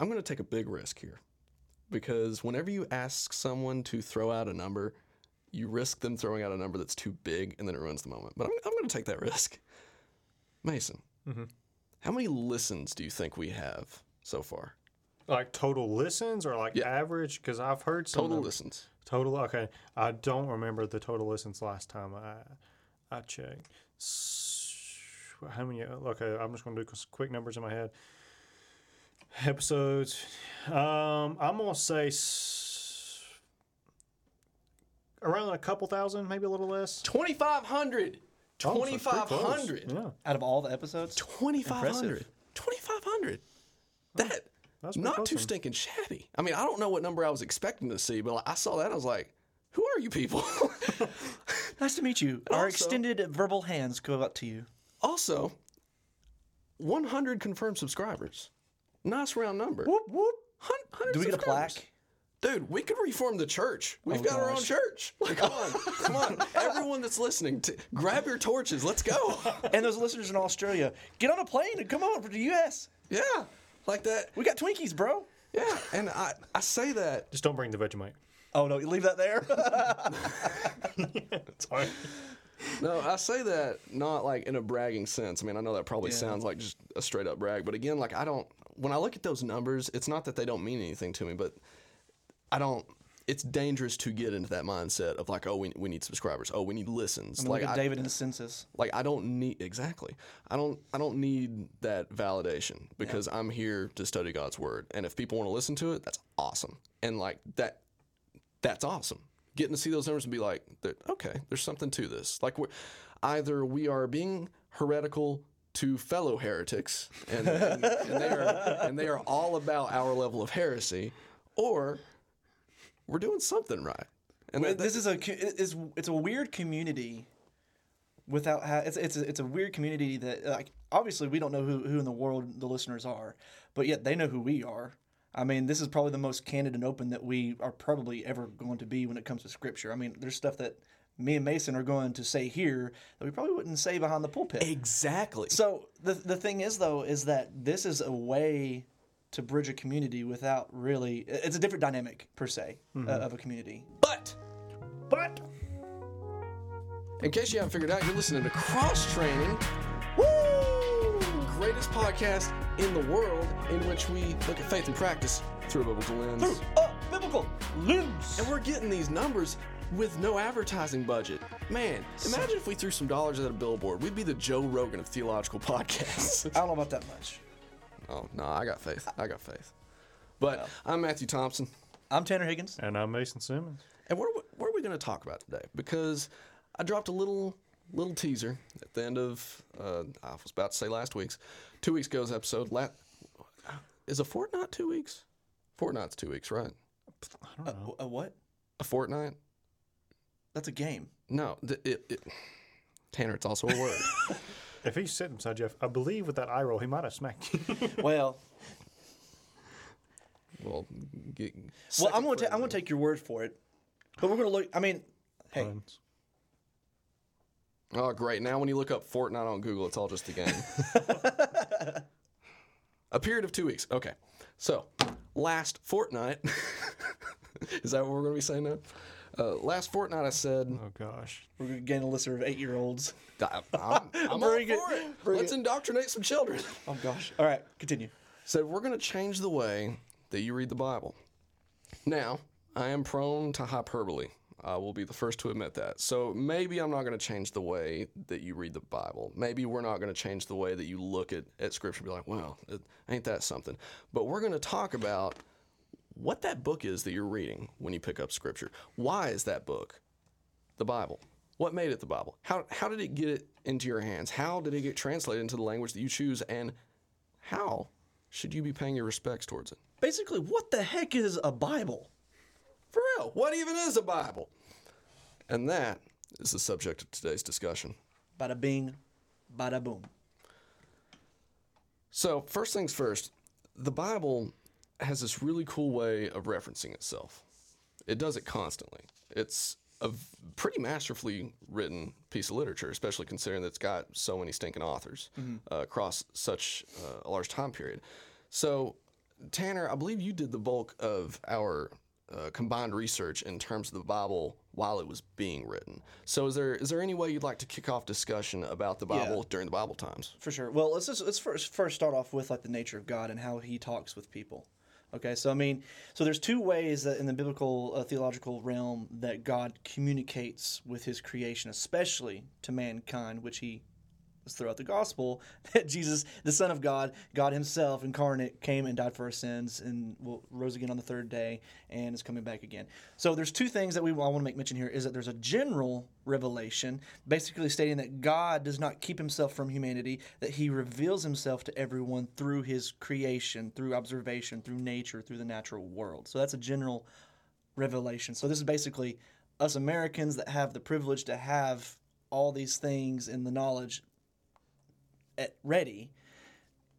I'm going to take a big risk here, because whenever you ask someone to throw out a number, you risk them throwing out a number that's too big and then it ruins the moment. But I'm going to take that risk. Mason, how many listens do you think we have so far? Like total listens or like average? Because I've heard some total listens. Total. Okay, I don't remember the total listens last time I checked. How many? Okay, I'm just going to do quick numbers in my head. Episodes. I'm going to say around a couple thousand, maybe a little less. 2,500. 2,500. Yeah. Out of all the episodes? 2,500. 2,500. That. That's not too stinking shabby. I mean, I don't know what number I was expecting to see, but I saw that and I was like, who are you people? Nice to meet you. Our also, extended verbal hands go out to you. Also, 100 confirmed subscribers. Nice round number. Whoop, whoop. 100 do we get a plaque? Dude, we could reform the church. We've got our own church. Like, come on. Come on. Everyone that's listening, grab your torches. Let's go. And those listeners in Australia, get on a plane and come over to the U.S. Yeah. Like that. We got Twinkies, bro. Yeah, and I say that. Just don't bring the Vegemite. Oh, no, you leave that there? Sorry. No, I say that not, like, in a bragging sense. I mean, I know that probably sounds like just a straight-up brag. But, again, like, I don't – when I look at those numbers, it's not that they don't mean anything to me, but I don't – it's dangerous to get into that mindset of, like, oh, we need subscribers. Oh, we need listens. I mean, like, look at David in the census. Like, I don't need – exactly. I don't need that validation because I'm here to study God's Word. And if people want to listen to it, that's awesome. And, like, that's awesome. Getting to see those numbers and be like, okay, there's something to this. Like, either we are being heretical to fellow heretics, and they are all about our level of heresy, or – we're doing something right, and it's a weird community. It's a weird community that, like, obviously we don't know who in the world the listeners are, but yet they know who we are. I mean, this is probably the most candid and open that we are probably ever going to be when it comes to Scripture. I mean, there's stuff that me and Mason are going to say here that we probably wouldn't say behind the pulpit. Exactly. So the thing is, though, is that this is a way to bridge a community without really... It's a different dynamic, per se, of a community. But! In case you haven't figured out, you're listening to Cross Training. Woo! Greatest podcast in the world in which we look at faith and practice through a biblical lens. Through a biblical lens! And we're getting these numbers with no advertising budget. Man, imagine if we threw some dollars at a billboard. We'd be the Joe Rogan of theological podcasts. I don't know about that much. Oh, no, I got faith. But I'm Matthew Thompson. I'm Tanner Higgins. And I'm Mason Simmons. And what are we going to talk about today? Because I dropped a little teaser at the end of, I was about to say last week's, 2 weeks ago's episode. Is a fortnight 2 weeks? Fortnight's 2 weeks, right? I don't know. A what? A fortnight? That's a game. No. Tanner, it's also a word. If he's sitting beside Jeff, I believe with that eye roll, he might have smacked you. Well, I'm going to take your word for it. But we're going to look. I mean, hey. Puns. Oh, great. Now when you look up Fortnite on Google, it's all just a game. A period of 2 weeks. Okay. So, last fortnight. Is that what we're going to be saying now? Last fortnight, I said... Oh, gosh. We're going to gain a listener of 8-year-olds. I'm all for it. Let's indoctrinate some children. Oh, gosh. All right, continue. So we're going to change the way that you read the Bible. Now, I am prone to hyperbole. I will be the first to admit that. So maybe I'm not going to change the way that you read the Bible. Maybe we're not going to change the way that you look at Scripture and be like, well, ain't that something. But we're going to talk about... what that book is that you're reading when you pick up Scripture. Why is that book the Bible? What made it the Bible? How did it get into your hands? How did it get translated into the language that you choose? And how should you be paying your respects towards it? Basically, what the heck is a Bible? For real, what even is a Bible? And that is the subject of today's discussion. Bada bing, bada boom. So, first things first, the Bible... has this really cool way of referencing itself. It does it constantly. It's a pretty masterfully written piece of literature, especially considering that it's got so many stinking authors across such a large time period. So Tanner, I believe you did the bulk of our combined research in terms of the Bible while it was being written. So is there any way you'd like to kick off discussion about the Bible during the Bible times? For sure. Well, let's first start off with like the nature of God and how he talks with people. Okay, so I mean, so there's two ways that in the biblical theological realm that God communicates with his creation, especially to mankind, which he throughout the gospel that Jesus, the Son of God, God himself incarnate, came and died for our sins and rose again on the third day and is coming back again. So there's two things that I want to make mention here is that there's a general revelation basically stating that God does not keep himself from humanity, that he reveals himself to everyone through his creation, through observation, through nature, through the natural world. So that's a general revelation. So this is basically us Americans that have the privilege to have all these things and the knowledge ready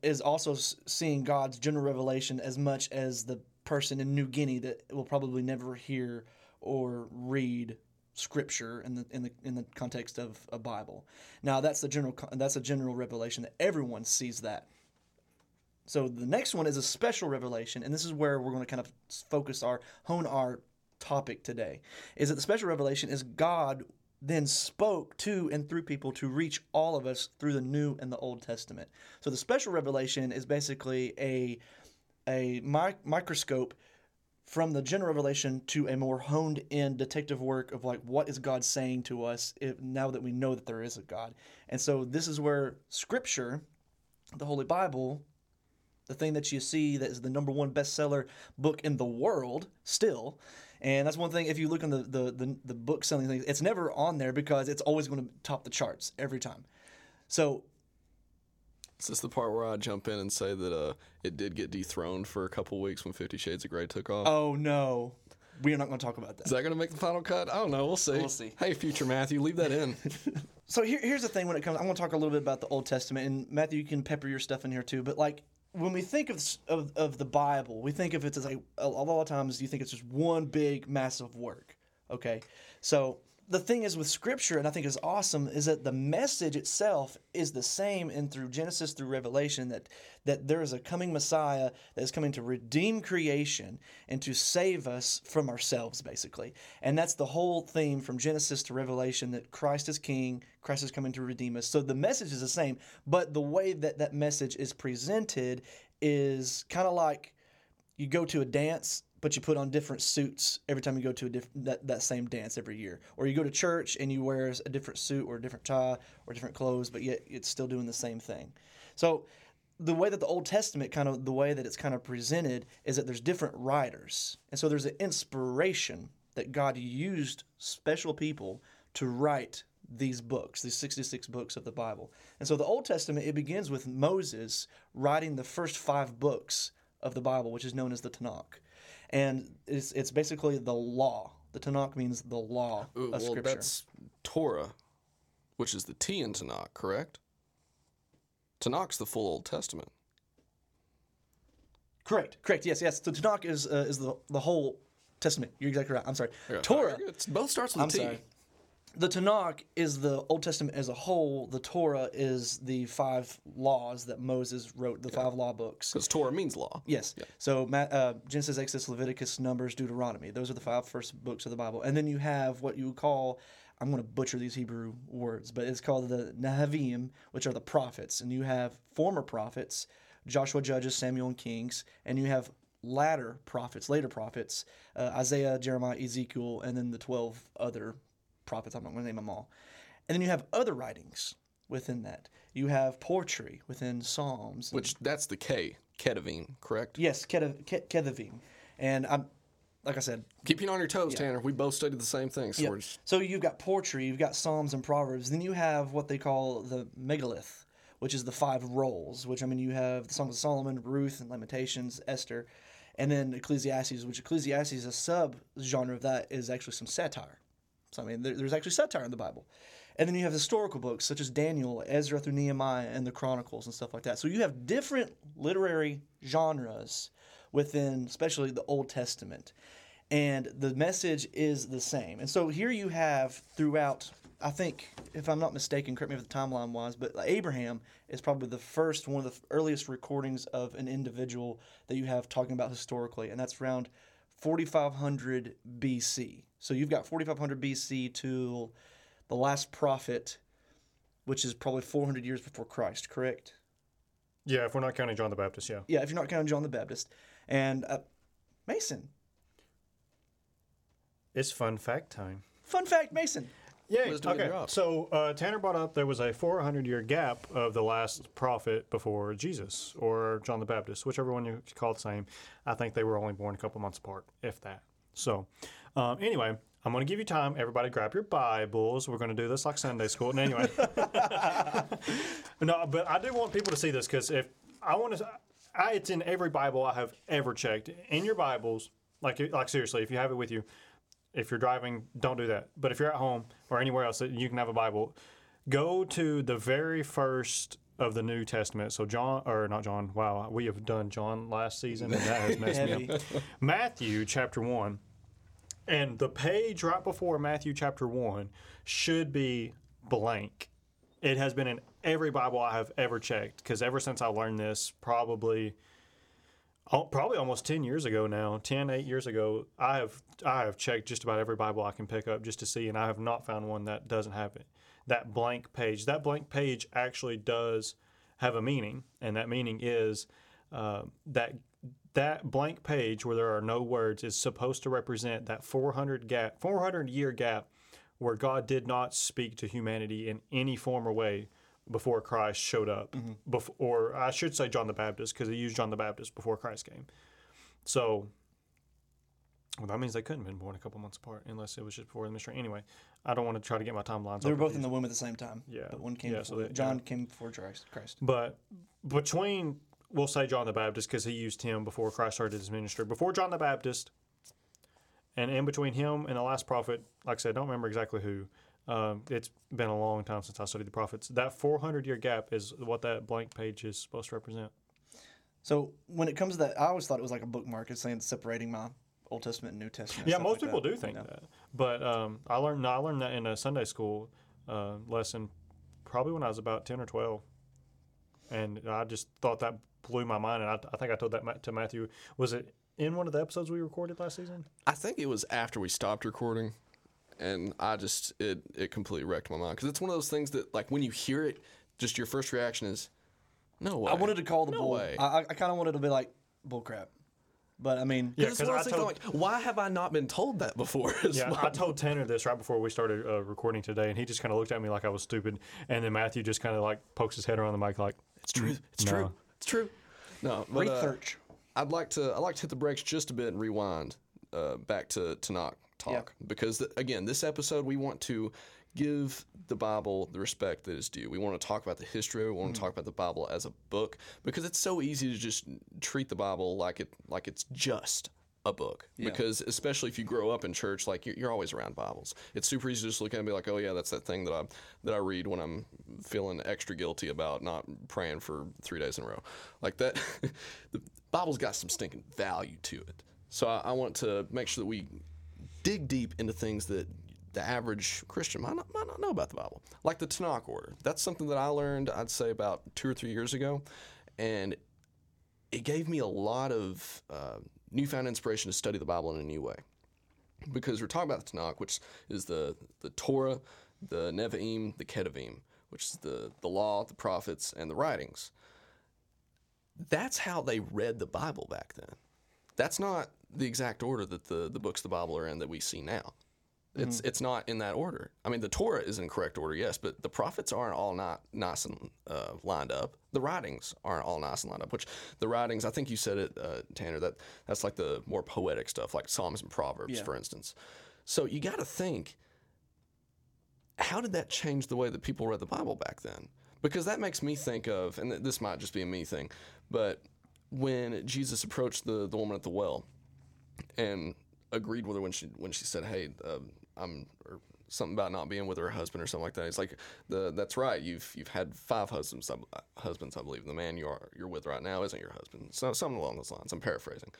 is also seeing God's general revelation as much as the person in New Guinea that will probably never hear or read Scripture in the context of a Bible. Now that's a general revelation that everyone sees that. So the next one is a special revelation, and this is where we're going to kind of hone our topic today. Is that the special revelation is God then spoke to and through people to reach all of us through the New and the Old Testament. So the special revelation is basically a microscope from the general revelation to a more honed-in detective work of like what is God saying to us now that we know that there is a God. And so this is where Scripture, the Holy Bible, the thing that you see that is the number one bestseller book in the world still. And that's one thing, if you look on the book selling things, it's never on there because it's always going to top the charts every time. So is this the part where I jump in and say that it did get dethroned for a couple weeks when 50 Shades of Grey took off? Oh, no. We are not going to talk about that. Is that going to make the final cut? I don't know. We'll see. We'll see. Hey, future Matthew, leave that in. So here's the thing when it comes, I want to talk a little bit about the Old Testament. And Matthew, you can pepper your stuff in here too, but like, when we think of the Bible, we think of it as like a lot of times you think it's just one big massive work. Okay, so the thing is with Scripture, and I think is awesome, is that the message itself is the same in through Genesis through Revelation that there is a coming Messiah that is coming to redeem creation and to save us from ourselves, basically. And that's the whole theme from Genesis to Revelation that Christ is King. Christ is coming to redeem us. So the message is the same, but the way that that message is presented is kind of like you go to a dance, but you put on different suits every time you go to that same dance every year. Or you go to church and you wear a different suit or a different tie or different clothes, but yet it's still doing the same thing. So the way that the Old Testament kind of, the way that it's kind of presented is that there's different writers. And so there's an inspiration that God used special people to write these books, these 66 books of the Bible. And so the Old Testament, it begins with Moses writing the first 5 books of the Bible, which is known as the Tanakh. And it's basically the law. The Tanakh means the law of Scripture. Well, that's Torah, which is the T in Tanakh, correct? Tanakh's the full Old Testament. Correct. Yes. The Tanakh is the whole Testament. You're exactly right. I'm sorry. Yeah. Torah. It both starts with T. The Tanakh is the Old Testament as a whole. The Torah is the 5 laws that Moses wrote, the 5 law books. Because Torah means law. Yes. Yeah. So Genesis, Exodus, Leviticus, Numbers, Deuteronomy. Those are the 5 first books of the Bible. And then you have what you would call, I'm going to butcher these Hebrew words, but it's called the Nevi'im, which are the prophets. And you have former prophets, Joshua, Judges, Samuel, and Kings. And you have later prophets, Isaiah, Jeremiah, Ezekiel, and then the 12 other prophets. I'm not going to name them all. And then you have other writings within that. You have poetry within Psalms. Which, that's the K, Ketuvim, correct? Yes, Ketuvim. And I'm, like I said, keeping on your toes, Tanner. We both studied the same thing. So, so you've got poetry, you've got Psalms and Proverbs. Then you have what they call the megalith, which is the 5 rolls, which, I mean, you have the Songs of Solomon, Ruth, and Lamentations, Esther, and then Ecclesiastes, which Ecclesiastes is a sub-genre of that is actually some satire. So, I mean, there's actually satire in the Bible. And then you have historical books such as Daniel, Ezra through Nehemiah, and the Chronicles and stuff like that. So you have different literary genres within especially the Old Testament. And the message is the same. And so here you have throughout I think, if I'm not mistaken, correct me if the timeline wise, but Abraham is probably the first, one of the earliest recordings of an individual that you have talking about historically, and that's around 4500 BC. So you've got 4500 BC to the last prophet, which is probably 400 years before Christ, correct? Yeah, if we're not counting John the Baptist, yeah. Yeah, if you're not counting John the Baptist. And Mason. It's fun fact time. Fun fact, Mason. Yeah, okay. So Tanner brought up there was a 400-year gap of the last prophet before Jesus or John the Baptist, whichever one you call the same. I think they were only born a couple months apart, if that. So anyway, I'm going to give you time. Everybody grab your Bibles. We're going to do this like Sunday school. And anyway. No, but I do want people to see this because if I want to, it's in every Bible I have ever checked. In your Bibles, like seriously, if you have it with you, if you're driving, don't do that. But if you're at home or anywhere else that you can have a Bible, go to the very first of the New Testament. So John, or not John, wow, we have done John last season, and that has messed me up. Matthew chapter 1. And the page right before Matthew chapter 1 should be blank. It has been in every Bible I have ever checked, because ever since I learned this, probably almost 10 years ago now, 8 years ago, I have checked just about every Bible I can pick up just to see, and I have not found one that doesn't have it. That blank page. That blank page actually does have a meaning, and that meaning is that blank page where there are no words is supposed to represent that 400-year gap where God did not speak to humanity in any form or way before Christ showed up, mm-hmm. Or I should say John the Baptist, because they used John the Baptist before Christ came. So that means they couldn't have been born a couple months apart unless it was just before the mystery. Anyway, I don't want to try to get my timelines. They were both in the womb at the same time. Yeah. But one came before. So John came before Christ. But between, we'll say John the Baptist because he used him before Christ started his ministry. Before John the Baptist, and in between him and the last prophet, like I said, I don't remember exactly who. It's been a long time since I studied the prophets. That 400-year gap is what that blank page is supposed to represent. So when it comes to that, I always thought it was like a bookmark. It's saying separating my Old Testament and New Testament. Yeah, most people do think that. But I learned that in a Sunday school lesson probably when I was about 10 or 12. And I just thought that blew my mind. And I think I told that to Matthew. Was it in one of the episodes we recorded last season? I think it was after we stopped recording. And I just, it completely wrecked my mind. Because it's one of those things that, like, when you hear it, just your first reaction is, no way. I wanted to call the bull. I kind of wanted to be like, bull crap. But, I mean. Yeah, because why have I not been told that before? Yeah, well. I told Tanner this right before we started recording today, and he just kind of looked at me like I was stupid. And then Matthew just kind of, like, pokes his head around the mic like, it's true. It's true. It's true. No, but, research. I'd like to hit the brakes just a bit and rewind back to Tanakh. Talk. Yep. Because, again, this episode, we want to give the Bible the respect that is due. We want to talk about the history. We want to talk about the Bible as a book, because it's so easy to just treat the Bible like it's just a book. Yeah. Because especially if you grow up in church, like you're always around Bibles. It's super easy to just look at it and be like, oh, yeah, that's that thing that I read when I'm feeling extra guilty about not praying for 3 days in a row. Like that, the Bible's got some stinking value to it. So I want to make sure that we dig deep into things that the average Christian might not know about the Bible, like the Tanakh order. That's something that I learned, I'd say, about 2 or 3 years ago, and it gave me a lot of newfound inspiration to study the Bible in a new way, because we're talking about the Tanakh, which is the Torah, the Nevi'im, the Ketuvim, which is the law, the prophets, and the writings. That's how they read the Bible back then. That's not the exact order that the books of the Bible are in that we see now. It's not in that order. I mean, the Torah is in correct order, yes, but the prophets aren't all not nice and lined up. The writings aren't all nice and lined up, which the writings, I think you said it, Tanner, that's like the more poetic stuff, like Psalms and Proverbs, for instance. So you got to think, how did that change the way that people read the Bible back then? Because that makes me think of, and this might just be a me thing, but when Jesus approached the woman at the well, and agreed with her when she said, "Hey, or something about not being with her husband or something like that." He's like, "That's right. You've had 5 husbands, I believe. The man you're with right now isn't your husband." So something along those lines. I'm paraphrasing.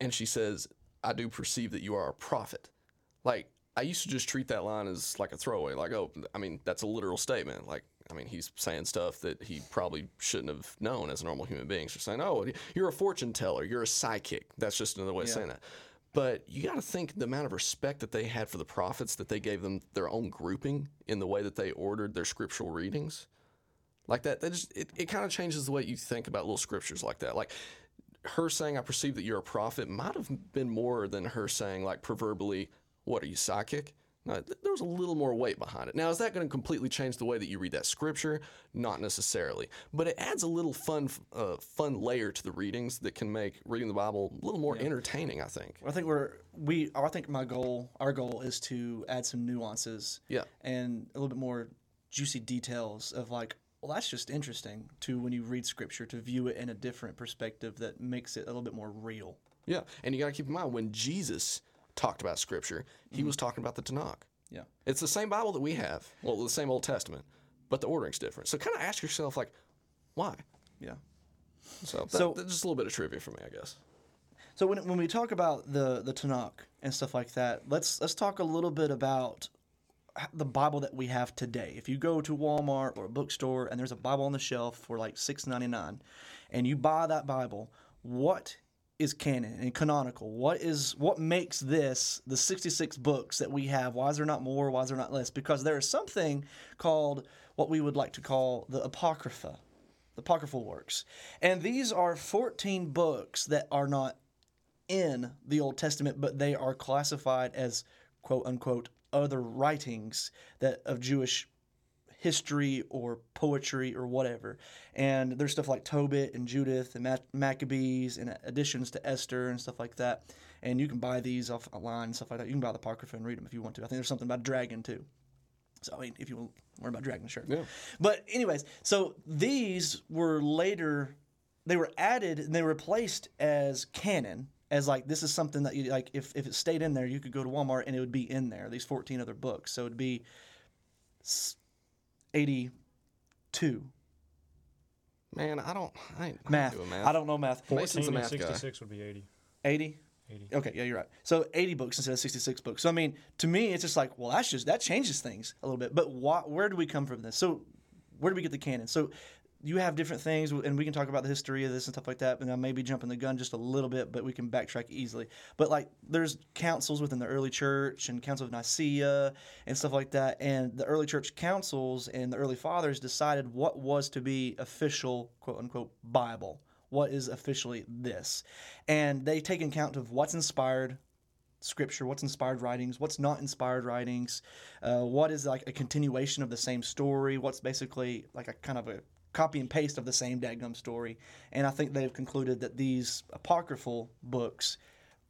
And she says, "I do perceive that you are a prophet." Like, I used to just treat that line as like a throwaway, like, oh, I mean, that's a literal statement. Like, I mean, he's saying stuff that he probably shouldn't have known as a normal human being. So saying, oh, you're a fortune teller, you're a psychic. That's just another way of saying that. But you got to think the amount of respect that they had for the prophets, that they gave them their own grouping in the way that they ordered their scriptural readings. Like that, it kind of changes the way you think about little scriptures like that. Like her saying, I perceive that you're a prophet, might have been more than her saying, like, proverbially, what, are you psychic? No, there was a little more weight behind it. Now, is that going to completely change the way that you read that scripture? Not necessarily. But it adds a little fun layer to the readings that can make reading the Bible a little more entertaining, I think. I think our goal is to add some nuances and a little bit more juicy details of, like, well, that's just interesting to, when you read scripture, to view it in a different perspective that makes it a little bit more real. Yeah, and you got to keep in mind, when Jesus talked about scripture, he was talking about the Tanakh. Yeah. It's the same Bible that we have, well, the same Old Testament, but the ordering's different. So kind of ask yourself, like, why? Yeah. So that's just a little bit of trivia for me, I guess. So when we talk about the Tanakh and stuff like that, let's talk a little bit about the Bible that we have today. If you go to Walmart or a bookstore and there's a Bible on the shelf for like $6.99 and you buy that Bible, what is canon and canonical? What makes this the 66 books that we have? Why is there not more? Why is there not less? Because there is something called what we would like to call the Apocrypha, the apocryphal works. And these are 14 books that are not in the Old Testament, but they are classified as quote unquote other writings that of Jewish history or poetry or whatever. And there's stuff like Tobit and Judith and Maccabees and additions to Esther and stuff like that. And you can buy these off online and stuff like that. You can buy the Apocrypha and read them if you want to. I think there's something about dragon too. So, I mean, if you want to learn about dragon, sure. Yeah. But anyways, so these were later, they were added and they were placed as canon, as like this is something that you, like, if it stayed in there, you could go to Walmart and it would be in there, these 14 other books. So it would be 82. Man, I ain't math. Doing math. I don't know math. 14 and math 66 guy would be 80. 80? 80. Okay, yeah, you're right. So 80 books instead of 66 books. So I mean, to me, it's just like, well, that's just, that changes things a little bit. But where do we come from this? So where do we get the canon? So you have different things, and we can talk about the history of this and stuff like that. And I may be jumping the gun just a little bit, but we can backtrack easily. But like, there's councils within the early church, and Council of Nicaea and stuff like that. And the early church councils and the early fathers decided what was to be official, quote unquote, Bible. What is officially this? And they take account of what's inspired scripture, what's inspired writings, what's not inspired writings, what is like a continuation of the same story, what's basically like a kind of a copy and paste of the same dadgum story. And I think they've concluded that these apocryphal books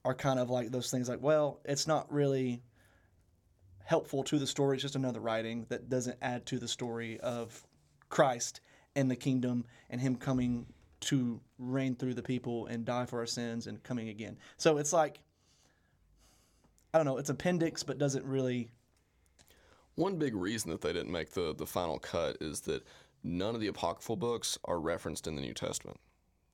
are kind of like those things, like, well, it's not really helpful to the story. It's just another writing that doesn't add to the story of Christ and the kingdom and him coming to reign through the people and die for our sins and coming again. So it's like, I don't know, it's appendix, but doesn't really. One big reason that they didn't make the final cut is that none of the apocryphal books are referenced in the New Testament.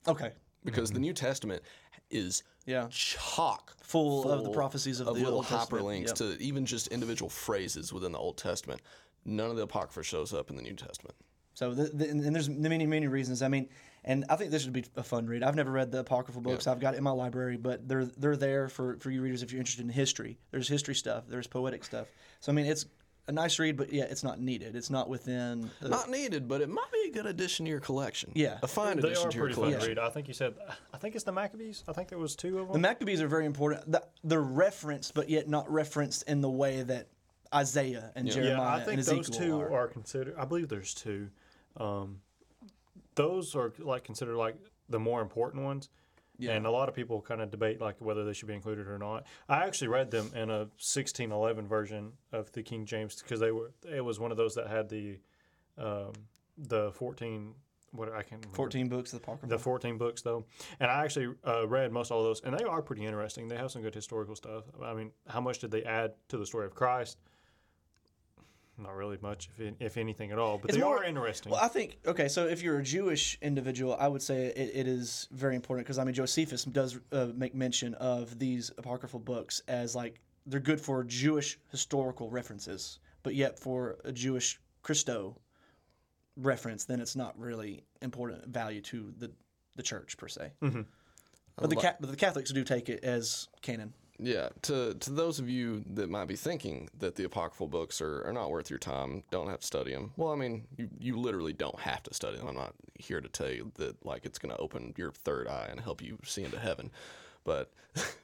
Okay. Because the New Testament is chock full of the prophecies of the Old Testament. Little hyperlinks to even just individual phrases within the Old Testament. None of the apocrypha shows up in the New Testament. So and there's many, many reasons. I mean, and I think this would be a fun read. I've never read the apocryphal books. I've got it in my library, but they're there for you readers if you're interested in history. There's history stuff. There's poetic stuff. So, I mean, it's a nice read, but it's not needed. It's not within. Not needed, but it might be a good addition to your collection. Yeah, a fine addition to your collection. Fun read. I think you said. I think it's the Maccabees. I think there was two of them. The Maccabees are very important. They're referenced, but yet not referenced in the way that Isaiah and Jeremiah and Ezekiel are. I think those two are considered. I believe there's two. Those are like considered like the more important ones. Yeah. And a lot of people kind of debate like whether they should be included or not. I actually read them in a 1611 version of the King James because it was one of those that had the 14 books of the Apocrypha. The 14 books though, and I actually read most all of those, and they are pretty interesting. They have some good historical stuff. I mean, how much did they add to the story of Christ? Not really much, if anything at all, but they are interesting. Well, I think, okay, so if you're a Jewish individual, I would say it is very important because, I mean, Josephus does make mention of these apocryphal books as, like, they're good for Jewish historical references, but yet for a Jewish Christo reference, then it's not really important value to the church per se. Mm-hmm. But the Catholics do take it as canon. Yeah, to those of you that might be thinking that the apocryphal books are not worth your time, don't have to study them. Well, I mean, you literally don't have to study them. I'm not here to tell you that like it's going to open your third eye and help you see into heaven. But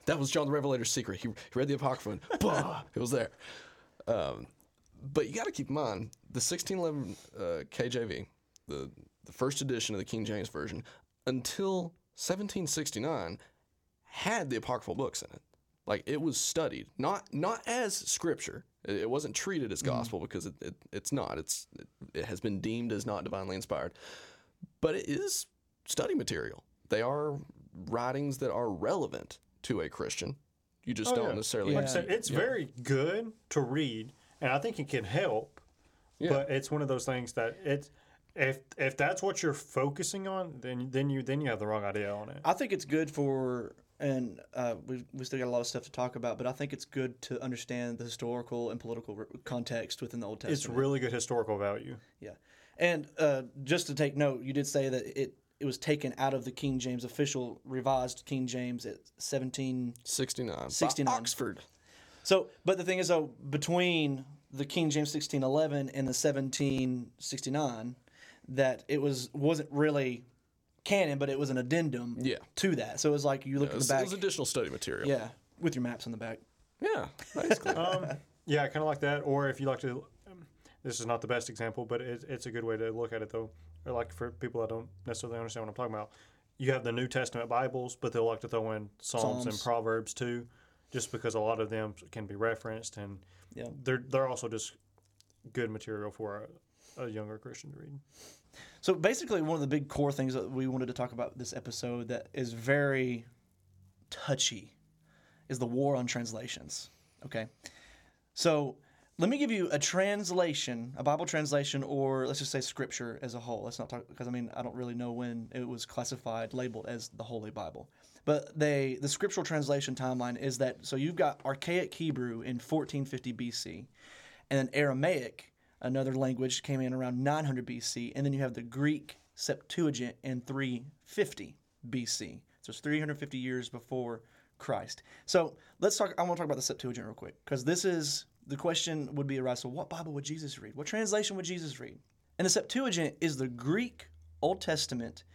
that was John the Revelator's secret. He read the Apocrypha and bah, it was there. But you got to keep in mind, the 1611 KJV, the first edition of the King James Version, until 1769 had the apocryphal books in it. Like, it was studied, not as Scripture. It wasn't treated as gospel because it's not. It has been deemed as not divinely inspired. But it is study material. They are writings that are relevant to a Christian. You just don't necessarily... Yeah. Like I said, it's very good to read, and I think it can help, but it's one of those things that it's... If that's what you're focusing on, then you have the wrong idea on it. I think it's good for... And we still got a lot of stuff to talk about, but I think it's good to understand the historical and political context within the Old Testament. It's really good historical value. Yeah. And just to take note, you did say that it was taken out of the King James, official revised King James at 1769. By Oxford. So, but the thing is, though, between the King James 1611 and the 1769, that it wasn't really... canon, but it was an addendum to that. So it was like you look at the back. It was additional study material. Yeah, with your maps on the back. Yeah, basically. Kind of like that. Or if you like to, this is not the best example, but it's a good way to look at it, though. Or like for people that don't necessarily understand what I'm talking about, you have the New Testament Bibles, but they'll like to throw in Psalms and Proverbs, too, just because a lot of them can be referenced. And they're also just good material for a younger Christian to read. So basically, one of the big core things that we wanted to talk about this episode that is very touchy is the war on translations. Okay, so let me give you a translation, a Bible translation, or let's just say Scripture as a whole. Let's not talk because I mean I don't really know when it was classified, labeled as the Holy Bible. But the scriptural translation timeline is that so you've got archaic Hebrew in 1450 BC, and then Aramaic. Another language came in around 900 BC, and then you have the Greek Septuagint in 350 BC. So it's 350 years before Christ. So let's talk. I want to talk about the Septuagint real quick because this is the question would be arise. So what Bible would Jesus read? What translation would Jesus read? And the Septuagint is the Greek Old Testament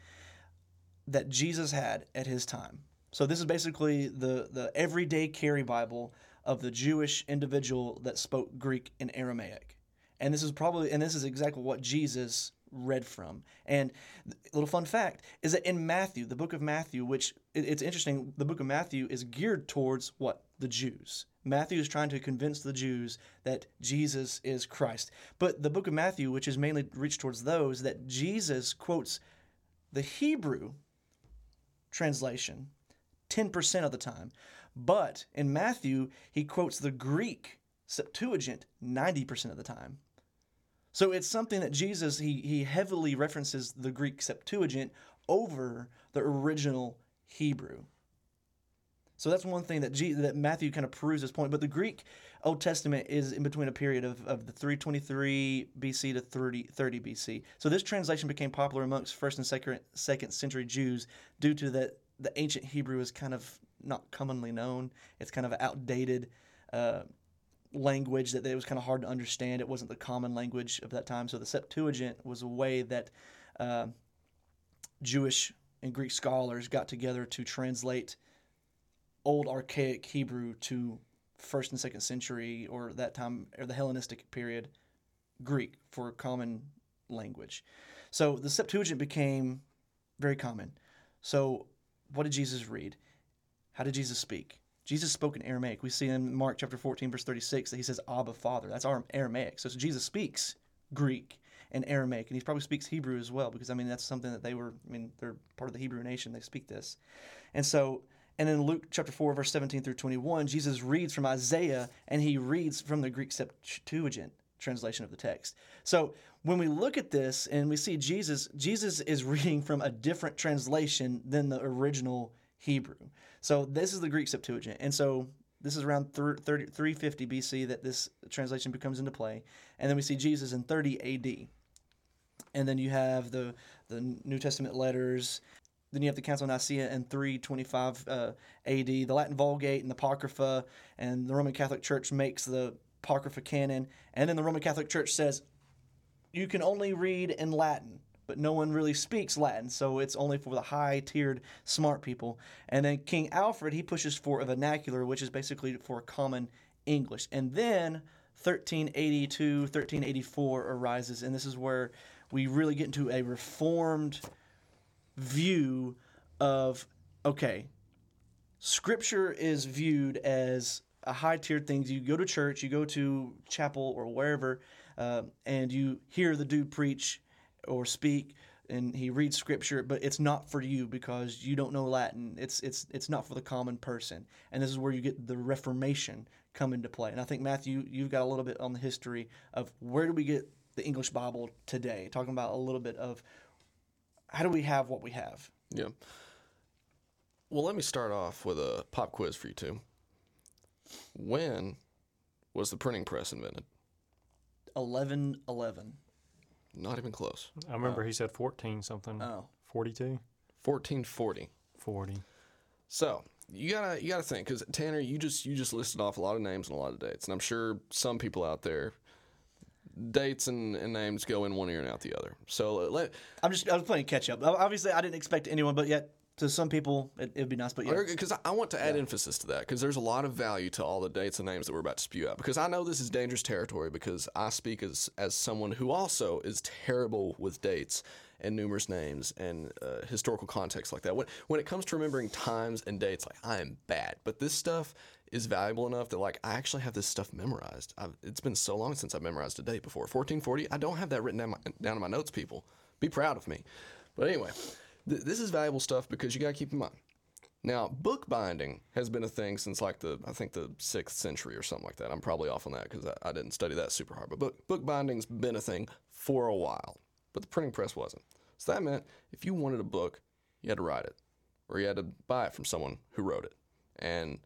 that Jesus had at his time. So this is basically the everyday carry Bible of the Jewish individual that spoke Greek and Aramaic. And this is exactly what Jesus read from. And a little fun fact is that in Matthew, the book of Matthew, which it's interesting, the book of Matthew is geared towards what? The Jews. Matthew is trying to convince the Jews that Jesus is Christ. But the book of Matthew, which is mainly reached towards those, that Jesus quotes the Hebrew translation 10% of the time. But in Matthew, he quotes the Greek Septuagint 90% of the time. So it's something that Jesus, he heavily references the Greek Septuagint over the original Hebrew. So that's one thing that Matthew kind of proves his point. But the Greek Old Testament is in between a period of the 323 BC to 30 BC. So this translation became popular amongst first and second century Jews due to that the ancient Hebrew is kind of not commonly known. It's kind of outdated language that it was kind of hard to understand. It wasn't the common language of that time. So the Septuagint was a way that Jewish and Greek scholars got together to translate old archaic Hebrew to first and second century or that time or the Hellenistic period Greek for common language. So the Septuagint became very common. So what did Jesus read? How did Jesus speak? Jesus spoke in Aramaic. We see in Mark chapter 14, verse 36, that he says, Abba, Father. That's our Aramaic. So Jesus speaks Greek and Aramaic, and he probably speaks Hebrew as well because, I mean, that's something that they're part of the Hebrew nation. They speak this. And in Luke chapter 4, verse 17 through 21, Jesus reads from Isaiah, and he reads from the Greek Septuagint translation of the text. So when we look at this and we see Jesus is reading from a different translation than the original Hebrew. So this is the Greek Septuagint. And so This is around 350 BC that this translation becomes into play. And then we see Jesus in 30 AD. And then you have the New Testament letters. Then you have the Council of Nicaea in 325 AD. The Latin Vulgate and the Apocrypha. And the Roman Catholic Church makes the Apocrypha canon. And then the Roman Catholic Church says, you can only read in Latin. But no one really speaks Latin, so it's only for the high-tiered smart people. And then King Alfred, he pushes for a vernacular, which is basically for common English. And then 1382, 1384 arises, and this is where we really get into a reformed view of, okay, Scripture is viewed as a high-tiered thing. You go to church, you go to chapel or wherever, and you hear the dude preach or speak, and he reads Scripture, but it's not for you because you don't know Latin. It's not for the common person. And this is where you get the Reformation come into play. And I think, Matthew, you've got a little bit on the history of where do we get the English Bible today, talking about a little bit of how do we have what we have. Yeah. Well, let me start off with a pop quiz for you two. When was the printing press invented? 1111. Not even close. I remember he said 14 something. Oh. 42? 1440. 40. So you gotta think, because Tanner, you just listed off a lot of names and a lot of dates, and I'm sure some people out there, dates and names go in one ear and out the other. So I was playing catch up. Obviously, I didn't expect anyone, but yet to some people it'd be nice. But yeah, because I want to add emphasis to that, because there's a lot of value to all the dates and names that we're about to spew out. Because I know this is dangerous territory, because I speak as someone who also is terrible with dates and numerous names and historical context like that. When it comes to remembering times and dates, like, I am bad. But this stuff is valuable enough that, like, I actually have this stuff memorized. It's been so long since I've memorized a date before. 1440, I don't have that written down in my notes, people. Be proud of me. But anyway, this is valuable stuff because you got to keep in mind. Now, bookbinding has been a thing since I think the 6th century or something like that. I'm probably off on that because I didn't study that super hard. But bookbinding's been a thing for a while, but the printing press wasn't. So that meant if you wanted a book, you had to write it, or you had to buy it from someone who wrote it. And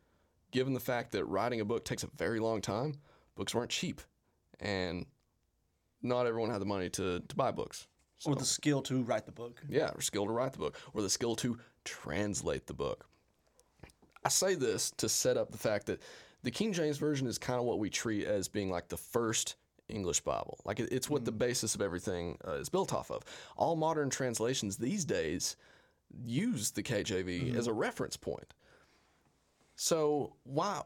given the fact that writing a book takes a very long time, books weren't cheap, and not everyone had the money to buy books. So, or the skill to write the book. Yeah, or skill to write the book. Or the skill to translate the book. I say this to set up the fact that the King James Version is kind of what we treat as being like the first English Bible. Like, it's what the basis of everything is built off of. All modern translations these days use the KJV as a reference point. So why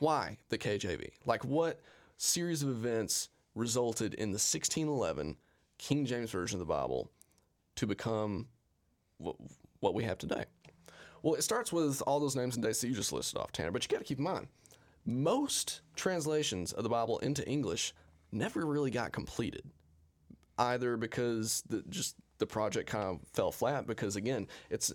the KJV? Like, what series of events resulted in the 1611 King James Version of the Bible to become what we have today? Well, it starts with all those names and dates that you just listed off, Tanner, but you got to keep in mind, most translations of the Bible into English never really got completed, either because the project kind of fell flat, because, again, it's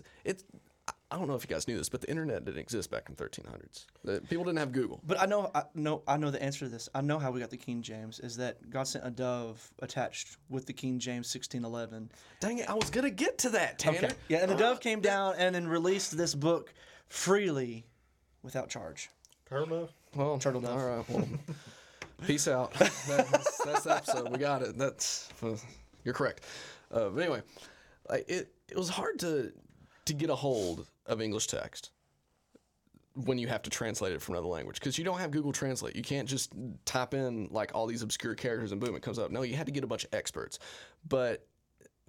I don't know if you guys knew this, but the internet didn't exist back in the 1300s. People didn't have Google. But I know the answer to this. I know how we got the King James is that God sent a dove attached with the King James 1611. Dang it, I was gonna get to that, Tanner. Okay. Yeah, and the dove came down and then released this book freely, without charge. Turtle. Well, turtle dove. All right. Well, peace out. That's the episode. We got it. You're correct. But anyway, it was hard to get a hold of English text when you have to translate it from another language, because you don't have Google Translate. You can't just type in like all these obscure characters and boom, it comes up. No, you had to get a bunch of experts. But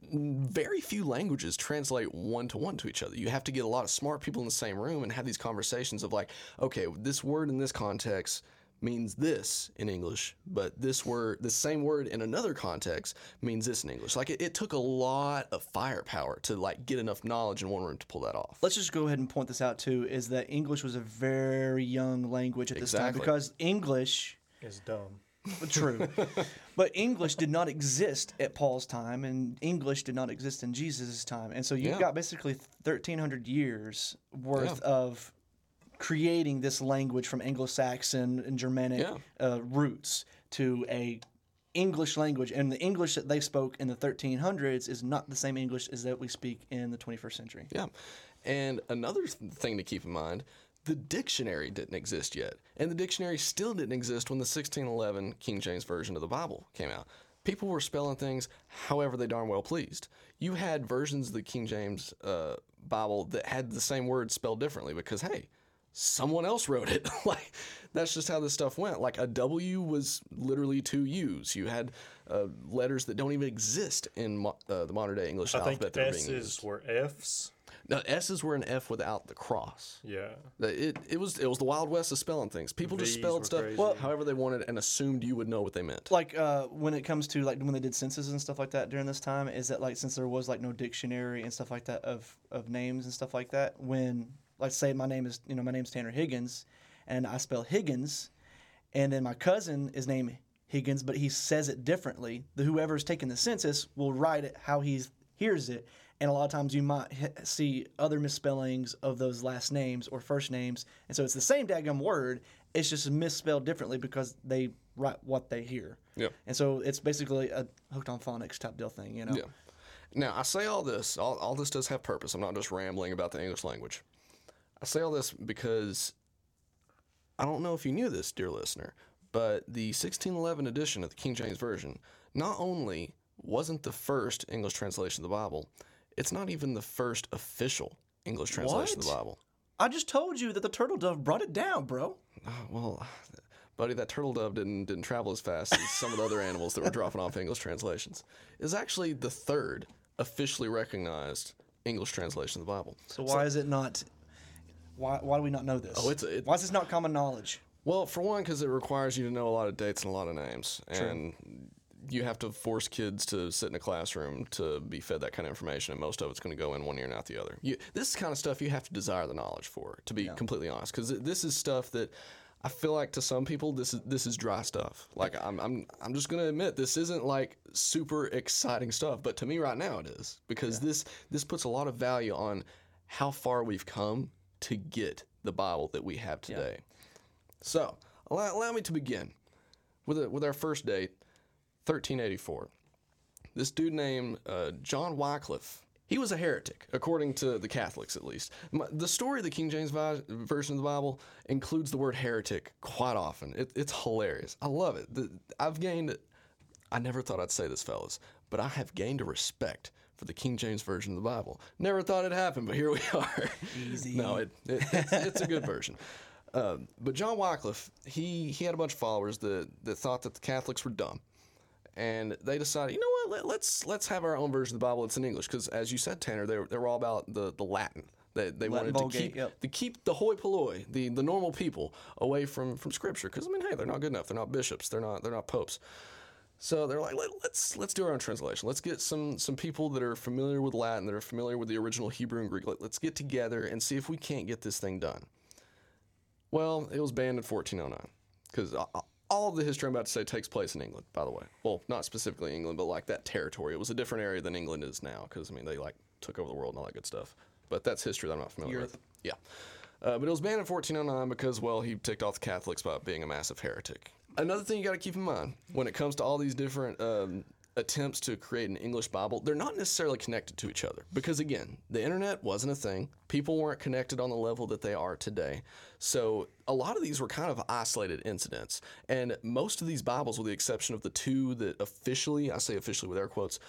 very few languages translate one-to-one to each other. You have to get a lot of smart people in the same room and have these conversations of like, okay, this word in this context means this in English, but the same word in another context means this in English. Like, it took a lot of firepower to like get enough knowledge in one room to pull that off. Let's just go ahead and point this out too, is that English was a very young language at this time, because English is dumb. True. But English did not exist at Paul's time, and English did not exist in Jesus' time. And so you've got basically 1,300 years worth of creating this language from Anglo-Saxon and Germanic roots to a English language. And the English that they spoke in the 1300s is not the same English as that we speak in the 21st century. Yeah. And another thing to keep in mind, the dictionary didn't exist yet. And the dictionary still didn't exist when the 1611 King James Version of the Bible came out. People were spelling things however they darn well pleased. You had versions of the King James Bible that had the same word spelled differently because, hey, someone else wrote it. Like, that's just how this stuff went. Like, a W was literally two U's. You had letters that don't even exist in the modern-day English alphabet. I think S's were F's. No, S's were an F without the cross. Yeah. It was the Wild West of spelling things. People V's just spelled stuff however they wanted and assumed you would know what they meant. Like, when it comes to, like, when they did censuses and stuff like that during this time, is that, like, since there was, like, no dictionary and stuff like that of names and stuff like that, when, like, say my name is, my name's Tanner Higgins, and I spell Higgins, and then my cousin is named Higgins, but he says it differently. Whoever's taking the census will write it how he hears it. And a lot of times you might see other misspellings of those last names or first names. And so it's the same daggum word. It's just misspelled differently because they write what they hear. Yeah. And so it's basically a hooked on phonics type deal thing, Yeah. Now, I say all this. All this does have purpose. I'm not just rambling about the English language. I say all this because I don't know if you knew this, dear listener, but the 1611 edition of the King James Version not only wasn't the first English translation of the Bible, it's not even the first official English translation of the Bible. I just told you that the turtle dove brought it down, bro. Well, buddy, that turtle dove didn't travel as fast as some of the other animals that were dropping off English translations. It's actually the third officially recognized English translation of the Bible. So why is it not? Why do we not know this? Why is this not common knowledge? Well, for one, because it requires you to know a lot of dates and a lot of names. True. And you have to force kids to sit in a classroom to be fed that kind of information, and most of it's going to go in one ear and out the other. This is kind of stuff you have to desire the knowledge for, to be completely honest, because this is stuff that I feel like to some people this is dry stuff. Like, I'm just going to admit this isn't like super exciting stuff, but to me right now it is, because this puts a lot of value on how far we've come to get the Bible that we have today. Yeah. So allow me to begin with our first date. 1384. This dude named John Wycliffe, he was a heretic, according to the Catholics at least. The story of the King James Version of the Bible includes the word heretic quite often. It's hilarious. I love it. I never thought I'd say this, fellas, but I have gained a respect for the King James Version of the Bible. Never thought it happened, but here we are. Easy. No, it's a good version. But John Wycliffe, he had a bunch of followers that thought that the Catholics were dumb. And they decided, you know what? Let's have our own version of the Bible. It's in English because, as you said, Tanner, they were all about the Latin. They Latin wanted Vulgate, to keep the hoi polloi, the normal people, away from Scripture. Because I mean, hey, they're not good enough. They're not bishops. They're not popes. So they're like, let's do our own translation. Let's get some people that are familiar with Latin, that are familiar with the original Hebrew and Greek. Let's get together and see if we can't get this thing done. Well, it was banned in 1409 because. All of the history I'm about to say takes place in England, by the way. Well, not specifically England, but like that territory. It was a different area than England is now because, I mean, they like took over the world and all that good stuff. But that's history that I'm not familiar with. Yeah. But it was banned in 1409 because, well, he ticked off the Catholics by being a massive heretic. Another thing you got to keep in mind when it comes to all these different attempts to create an English Bible, they're not necessarily connected to each other because, again, the internet wasn't a thing. People weren't connected on the level that they are today. So a lot of these were kind of isolated incidents, and most of these Bibles, with the exception of the two that officially, I say officially with air quotes,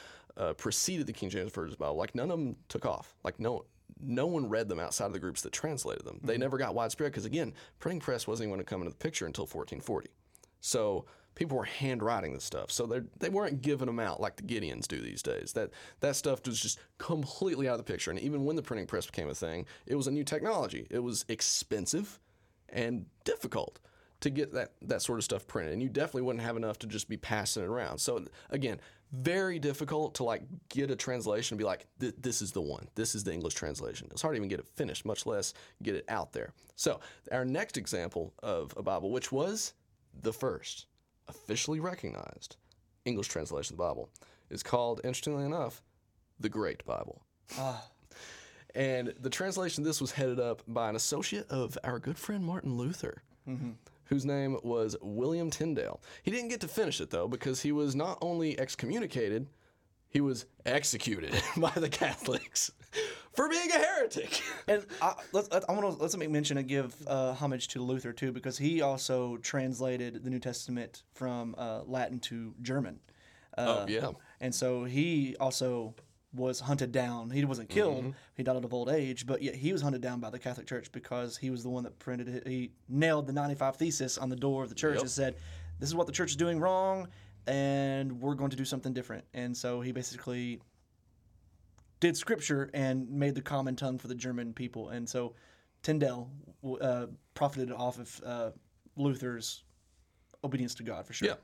preceded the King James Version Bible, like none of them took off. Like no one read them outside of the groups that translated them. Mm-hmm. They never got widespread because, again, printing press wasn't even going to come into the picture until 1440. So people were handwriting this stuff, so they weren't giving them out like the Gideons do these days. That stuff was just completely out of the picture, and even when the printing press became a thing, it was a new technology. It was expensive and difficult to get that sort of stuff printed, and you definitely wouldn't have enough to just be passing it around. So, again, very difficult to like get a translation and be like, this is the one. This is the English translation. It's hard to even get it finished, much less get it out there. So our next example of a Bible, which was the first officially recognized English translation of the Bible, is called, interestingly enough, the Great Bible. And the translation of this was headed up by an associate of our good friend Martin Luther, mm-hmm. whose name was William Tyndale. He didn't get to finish it, though, because he was not only excommunicated, he was executed by the Catholics for being a heretic. And I want to make mention and give homage to Luther too, because he also translated the New Testament from Latin to German. And so he also was hunted down. He wasn't killed. Mm-hmm. He died of old age, but yet he was hunted down by the Catholic Church because he was the one that printed it. He nailed the 95 Theses on the door of the church and said, "This is what the church is doing wrong, and we're going to do something different." And so he basically did scripture and made the common tongue for the German people. And so Tyndale profited off of Luther's obedience to God, for sure.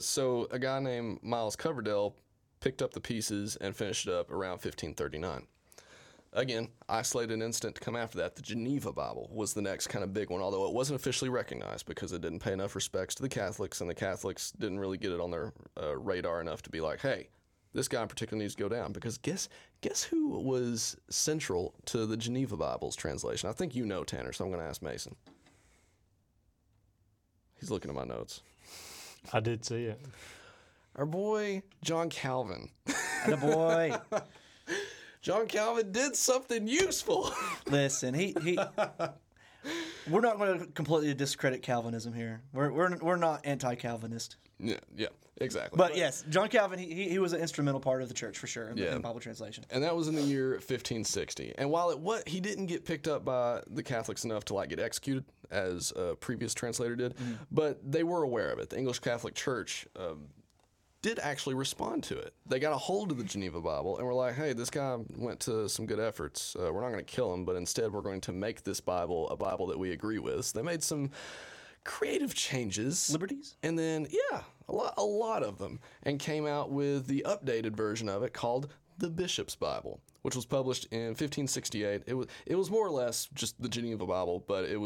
So a guy named Miles Coverdale picked up the pieces and finished it up around 1539. Again, isolated incident to come after that. The Geneva Bible was the next kind of big one, although it wasn't officially recognized because it didn't pay enough respects to the Catholics, and the Catholics didn't really get it on their radar enough to be like, hey, this guy in particular needs to go down, because guess who was central to the Geneva Bible's translation? I think you know, Tanner, so I'm going to ask Mason. He's looking at my notes. I did see it. Our boy, John Calvin. John Calvin did something useful. Listen, he we're not going to completely discredit Calvinism here. We're not anti-Calvinist. Yeah, exactly. But yes, John Calvin, he was an instrumental part of the church for sure in Bible translation. And that was in the year 1560. And while he didn't get picked up by the Catholics enough to get executed as a previous translator did, but they were aware of it. The English Catholic Church did actually respond to it. They got a hold of the Geneva Bible and were like, hey, this guy went to some good efforts. We're not going to kill him, but instead we're going to make this Bible a Bible that we agree with. So they made some creative changes. Liberties? And then, a lot of them. And came out with the updated version of it called the Bishop's Bible, which was published in 1568. It was more or less just the Geneva Bible, but it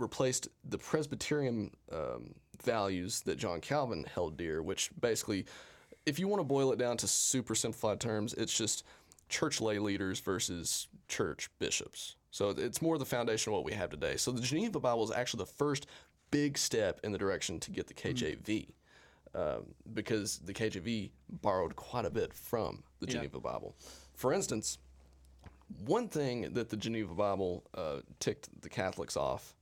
replaced the Presbyterian values that John Calvin held dear, which basically, if you want to boil it down to super simplified terms, it's just church lay leaders versus church bishops. So it's more the foundation of what we have today. So the Geneva Bible is actually the first big step in the direction to get the KJV, because the KJV borrowed quite a bit from the Geneva Bible. For instance, one thing that the Geneva Bible ticked the Catholics off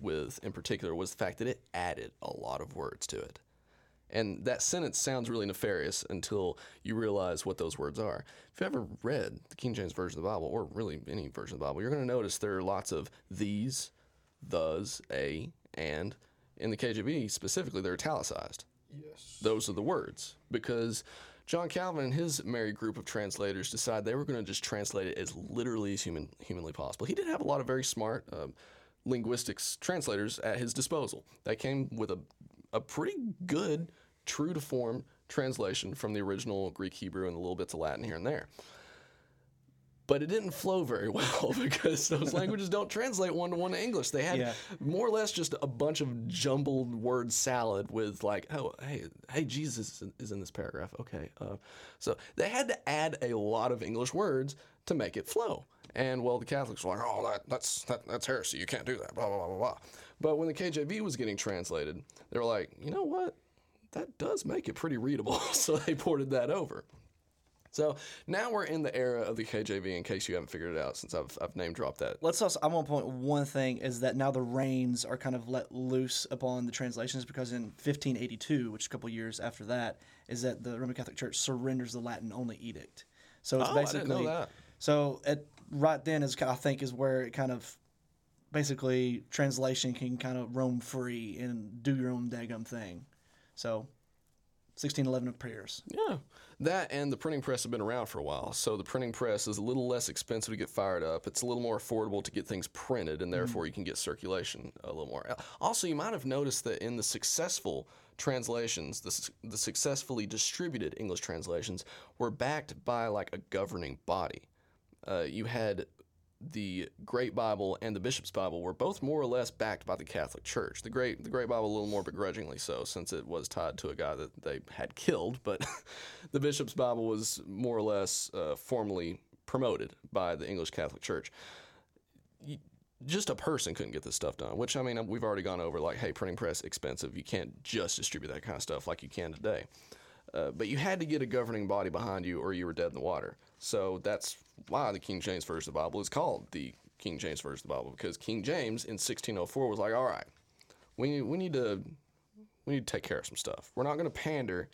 with in particular was the fact that it added a lot of words to it. And that sentence sounds really nefarious until you realize what those words are. If you ever read the King James Version of the Bible, or really any version of the Bible, you're going to notice there are lots of these, thus, a, and. In the KJV specifically, they're italicized. Yes. Those are the words, because John Calvin and his merry group of translators decided they were going to just translate it as literally as humanly possible. He did have a lot of very smart linguistics translators at his disposal. That came with a pretty good, true-to-form translation from the original Greek, Hebrew, and a little bits of Latin here and there. But it didn't flow very well because those languages don't translate one-to-one to English. They had more or less just a bunch of jumbled word salad with Jesus is in this paragraph. Okay. So they had to add a lot of English words to make it flow. And, the Catholics were like, oh, that's heresy. You can't do that, blah, blah, blah, blah. But when the KJV was getting translated, they were like, you know what? That does make it pretty readable. So they ported that over. So now we're in the era of the KJV, in case you haven't figured it out, since I've name-dropped that. I want to point one thing is that now the reins are kind of let loose upon the translations, because in 1582, which is a couple years after that, is that the Roman Catholic Church surrenders the Latin-only edict. So it's basically, I didn't know that. So right then is where it kind of basically translation can kind of roam free and do your own daggum thing. So 1611 of prayers. Yeah. That and the printing press have been around for a while. So the printing press is a little less expensive to get fired up. It's a little more affordable to get things printed, and therefore you can get circulation a little more. Also, you might have noticed that in the successful translations, the successfully distributed English translations were backed by a governing body. You had the Great Bible and the Bishop's Bible were both more or less backed by the Catholic Church. The Great Bible a little more begrudgingly so, since it was tied to a guy that they had killed, but the Bishop's Bible was more or less formally promoted by the English Catholic Church. Just a person couldn't get this stuff done, which, I mean, we've already gone over, hey, printing press, expensive. You can't just distribute that kind of stuff like you can today. But you had to get a governing body behind you or you were dead in the water. So that's why the King James Version of the Bible is called the King James Version of the Bible, because King James in 1604 was like, all right, we need to take care of some stuff. We're not going to pander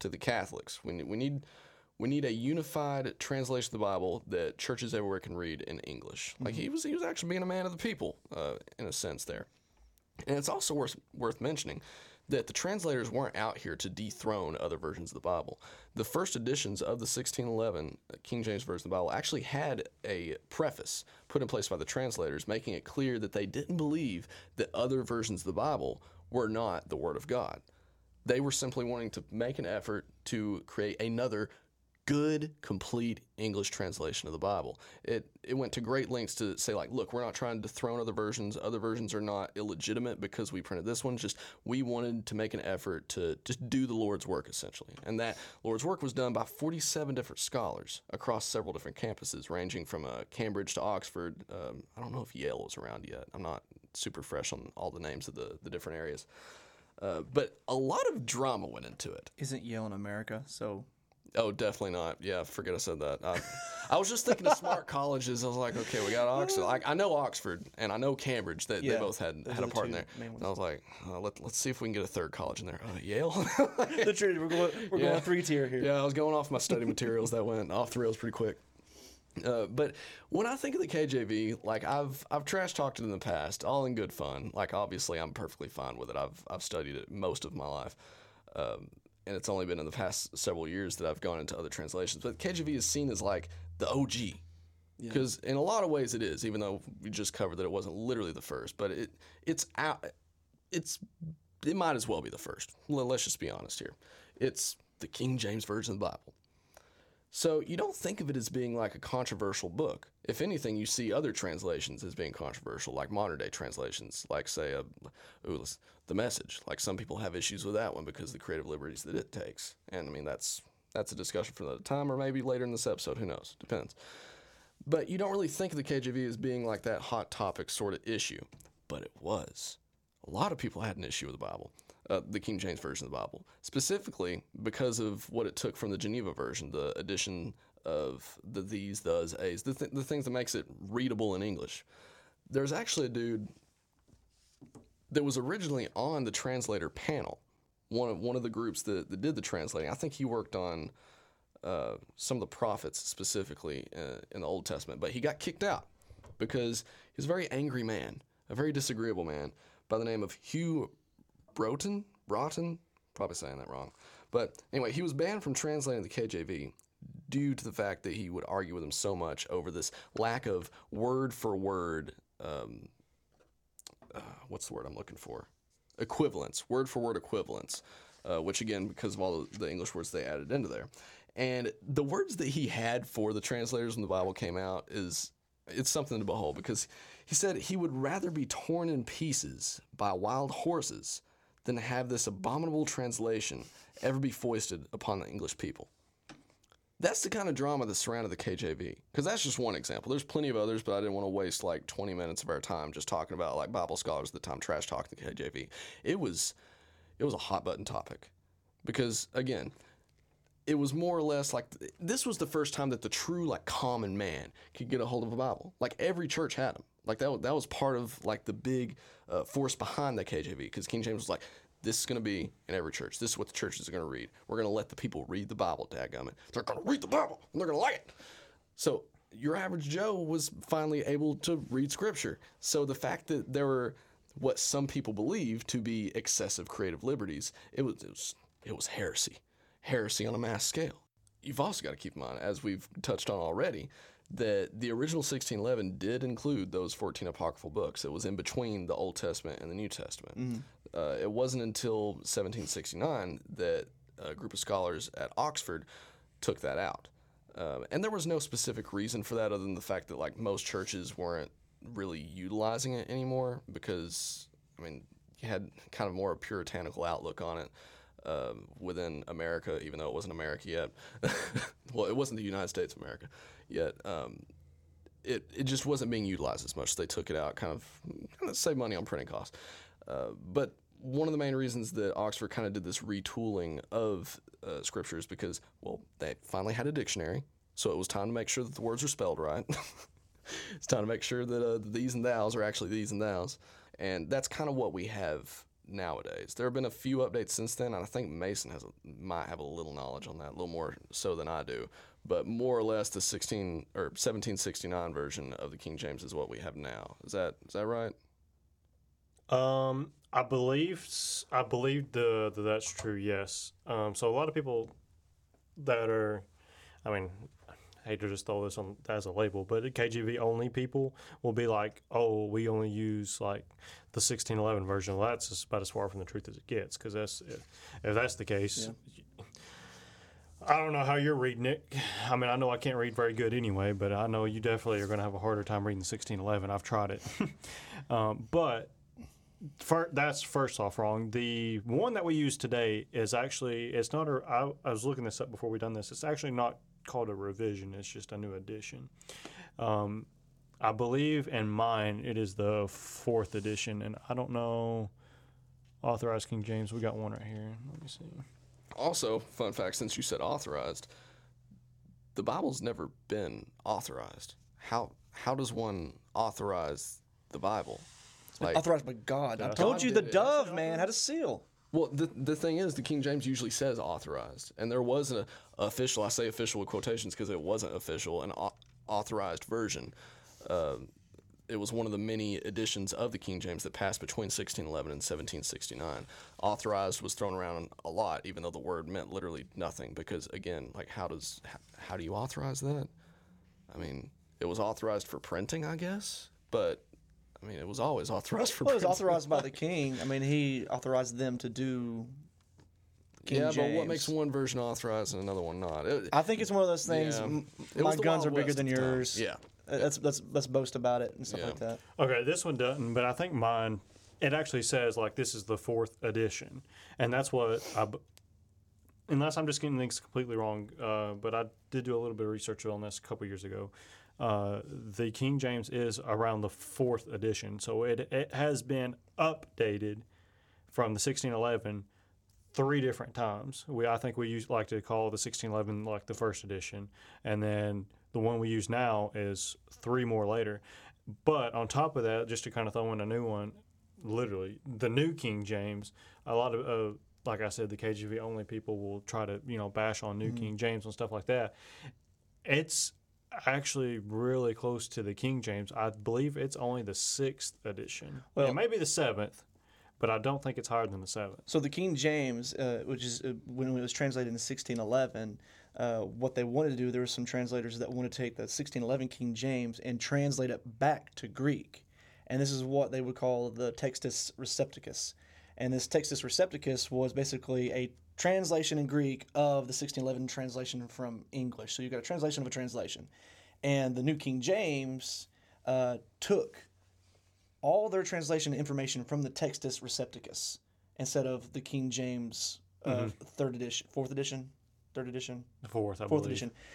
to the Catholics. We need a unified translation of the Bible that churches everywhere can read in English. Mm-hmm. Like he was actually being a man of the people in a sense there. And it's also worth mentioning that the translators weren't out here to dethrone other versions of the Bible. The first editions of the 1611 King James Version of the Bible actually had a preface put in place by the translators, making it clear that they didn't believe that other versions of the Bible were not the Word of God. They were simply wanting to make an effort to create another good, complete English translation of the Bible. It went to great lengths to say, like, look, we're not trying to dethrone other versions. Other versions are not illegitimate because we printed this one. Just we wanted to make an effort to do the Lord's work, essentially. And that Lord's work was done by 47 different scholars across several different campuses, ranging from Cambridge to Oxford. I don't know if Yale was around yet. I'm not super fresh on all the names of the different areas. But a lot of drama went into it. Isn't Yale in America, so... Oh, definitely not. Yeah, forget I said that. I was just thinking of smart colleges. I was like, okay, we got Oxford. I know Oxford and I know Cambridge. They both had a part in there. And I was like, let's see if we can get a third college in there. Yale? The Trinity. We're going three-tier here. Yeah, I was going off my study materials. That went off the rails pretty quick. But when I think of the KJV, like I've trash talked it in the past, all in good fun. Like obviously, I'm perfectly fine with it. I've studied it most of my life. And it's only been in the past several years that I've gone into other translations. But KJV is seen as like the OG, because in a lot of ways it is, even though we just covered that it wasn't literally the first. But it's out. It might as well be the first. Let's just be honest here. It's the King James Version of the Bible. So you don't think of it as being like a controversial book. If anything, you see other translations as being controversial, like modern-day translations, like, say, The Message. Like, some people have issues with that one because of the creative liberties that it takes. And, I mean, that's a discussion for another time or maybe later in this episode. Who knows? Depends. But you don't really think of the KJV as being like that hot topic sort of issue. But it was. A lot of people had an issue with the Bible. The King James Version of the Bible, specifically because of what it took from the Geneva Version, the addition of the these, thes, a's, the things that makes it readable in English. There's actually a dude that was originally on the translator panel, one of the groups that did the translating. I think he worked on some of the prophets specifically in the Old Testament, but he got kicked out because he was a very angry man, a very disagreeable man by the name of Hugh Broughton, probably saying that wrong. But anyway, he was banned from translating the KJV due to the fact that he would argue with him so much over this lack of word-for-word, what's the word I'm looking for? Equivalence, word-for-word equivalence, which again, because of all the English words they added into there. And the words that he had for the translators when the Bible came out it's something to behold, because he said he would rather be torn in pieces by wild horses than have this abominable translation ever be foisted upon the English people. That's the kind of drama that surrounded the KJV, because that's just one example. There's plenty of others, but I didn't want to waste like 20 minutes of our time just talking about like Bible scholars at the time trash talking the KJV. It was a hot button topic, because again, it was more or less like this was the first time that the true like common man could get a hold of a Bible. Like every church had them. Like that was part of like the big force behind the KJV, because King James was like, this is going to be in every church. This is what the churches are going to read. We're going to let the people read the Bible, dadgummit. They're going to read the Bible, and they're going to like it. So your average Joe was finally able to read Scripture. So the fact that there were what some people believed to be excessive creative liberties, it was heresy on a mass scale. You've also got to keep in mind, as we've touched on already, that the original 1611 did include those 14 apocryphal books. It was in between the Old Testament and the New Testament. Mm-hmm. It wasn't until 1769 that a group of scholars at Oxford took that out. And there was no specific reason for that other than the fact that like most churches weren't really utilizing it anymore because, I mean, you had kind of more a puritanical outlook on it. Within America, even though it wasn't America yet. Well, it wasn't the United States of America yet. It just wasn't being utilized as much. So they took it out, kind of save money on printing costs. But one of the main reasons that Oxford kind of did this retooling of scripture is because, well, they finally had a dictionary, so it was time to make sure that the words are spelled right. It's time to make sure that these and thous are actually these and thous, and that's kind of what we have nowadays. There have been a few updates since then, and I think Mason might have a little knowledge on that, a little more so than I do, but more or less the 1769 version of the King James is what we have now. Is that right? I believe that's true. Yes. So a lot of people that are, I mean, I hate to just throw this on as a label, but KJV only people will be like, oh, we only use like the 1611 version. Well, that's just about as far from the truth as it gets, because that's if that's the case. Yeah. I don't know how you're reading it. I mean, I know I can't read very good anyway, but I know you definitely are going to have a harder time reading 1611. I've tried it. But that's first off wrong. The one that we use today is actually, it's not a, I was looking this up before we done this. It's actually not called a revision. It's just a new edition. I believe in mine, it is the 4th edition, and I don't know. Authorized King James. We got one right here. Let me see. Also, fun fact, since you said authorized, the Bible's never been authorized. How does one authorize the Bible? Like, authorized by God. I told you, the dove, man, had a seal. Well, the thing is, the King James usually says authorized, and there was an official, I say official with quotations because it wasn't official, an authorized version. It was one of the many editions of the King James that passed between 1611 and 1769. Authorized was thrown around a lot, even though the word meant literally nothing, because, again, like, how do you authorize that? I mean, it was authorized for printing, I guess, but... I mean, it was always authorized for. Well, it was authorized by the king. I mean, he authorized them to do King James. Yeah, but what makes one version authorized and another one not? I think it's one of those things. Yeah. My guns are bigger than yours. Yeah, let's boast about it and stuff like that. Okay, this one doesn't, but I think mine. It actually says like this is the 4th edition, and that's what I. Unless I'm just getting things completely wrong, but I did do a little bit of research on this a couple years ago. The King James is around the 4th edition, so it has been updated from the 1611 3 different times. I think we like to call the 1611 like the 1st edition, and then the one we use now is 3 more later. But on top of that, just to kind of throw in a new one, literally the New King James, a lot of like I said, the KJV only people will try to bash on New King James and stuff like that. It's actually really close to the King James. I believe it's only the 6th edition. Well, it may be the 7th, but I don't think it's higher than the 7th. So the King James, which is when it was translated in 1611, what they wanted to do, there were some translators that wanted to take the 1611 King James and translate it back to Greek. And this is what they would call the Textus Recepticus. And this Textus Recepticus was basically a translation in Greek of the 1611 translation from English. So you've got a translation of a translation. And the New King James took all their translation information from the Textus Recepticus instead of the King James 4th edition.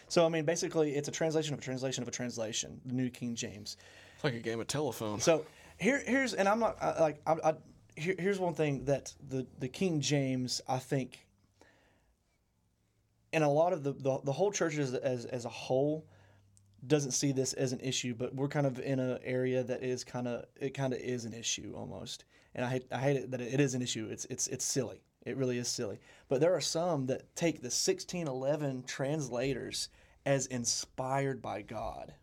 So, I mean, basically it's a translation of a translation of a translation, the New King James. It's like a game of telephone. So here's – and I'm not – like here's one thing that the King James, I think – and a lot of the whole church as a whole doesn't see this as an issue, but we're kind of in an area that is kind of is an issue almost. And I hate it that it is an issue. It's silly. It really is silly. But there are some that take the 1611 translators as inspired by God.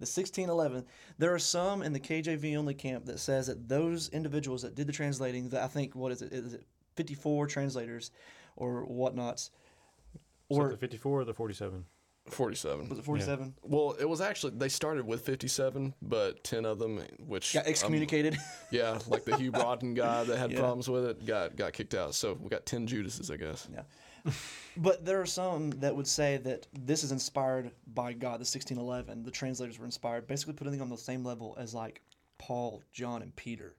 The 1611. There are some in the KJV only camp that says that those individuals that did the translating, that I think what is it? Is it 54 translators? Or whatnots. Or so the 54 or the 47? 47. Was it 47? Yeah. Well, it was actually, they started with 57, but 10 of them, which... Got excommunicated. Yeah, like the Hugh Broughton guy that had problems with it, got kicked out. So we got 10 Judases, I guess. Yeah. But there are some that would say that this is inspired by God, the 1611. The translators were inspired, basically putting them on the same level as like Paul, John, and Peter.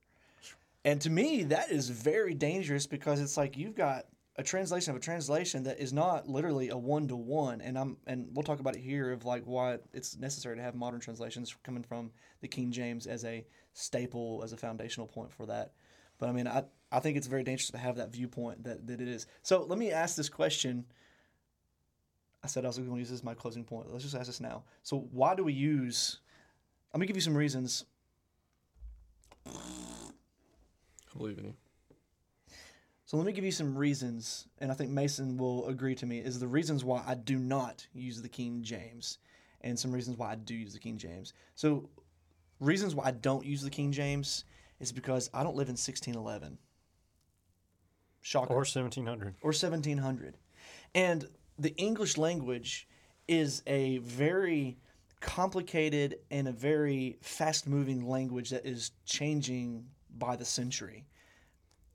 And to me, that is very dangerous because it's like you've got... a translation of a translation that is not literally a one-to-one, and we'll talk about it here of like why it's necessary to have modern translations coming from the King James as a staple, as a foundational point for that. But I mean, I think it's very dangerous to have that viewpoint that it is. So let me ask this question. I said I was going to use this as my closing point. Let's just ask this now. So why do we use... I'm going to give you some reasons. I believe in you. So let me give you some reasons, and I think Mason will agree to me, is the reasons why I do not use the King James and some reasons why I do use the King James. So reasons why I don't use the King James is because I don't live in 1611. Shocker. Or 1700. Or 1700. And... the English language is a very complicated and a very fast-moving language that is changing by the century.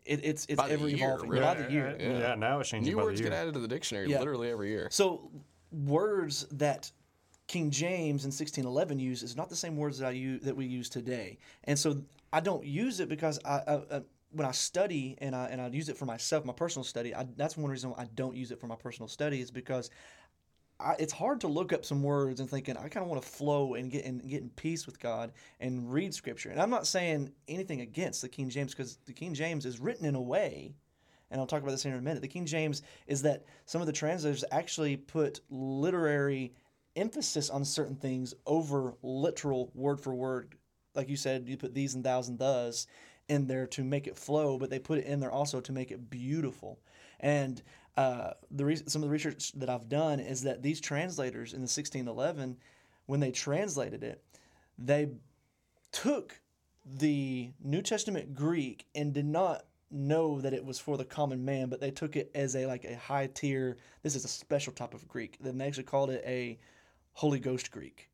It's ever-evolving. Really. By the year. Yeah, now it's changing by the year. New words get added to the dictionary literally every year. So words that King James in 1611 used is not the same words that we use today. And so I don't use it because I when I study and I use it for myself, my personal study, that's one reason why I don't use it for my personal study is because it's hard to look up some words and thinking I kind of want to flow and get in peace with God and read Scripture. And I'm not saying anything against the King James because the King James is written in a way, and I'll talk about this here in a minute. The King James is that some of the translators actually put literary emphasis on certain things over literal word for word. Like you said, you put these and thous and thus in there to make it flow, but they put it in there also to make it beautiful. And some of the research that I've done is that these translators in the 1611, when they translated it, they took the New Testament Greek and did not know that it was for the common man, but they took it as a high tier. This is a special type of Greek. Then they actually called it a Holy Ghost Greek.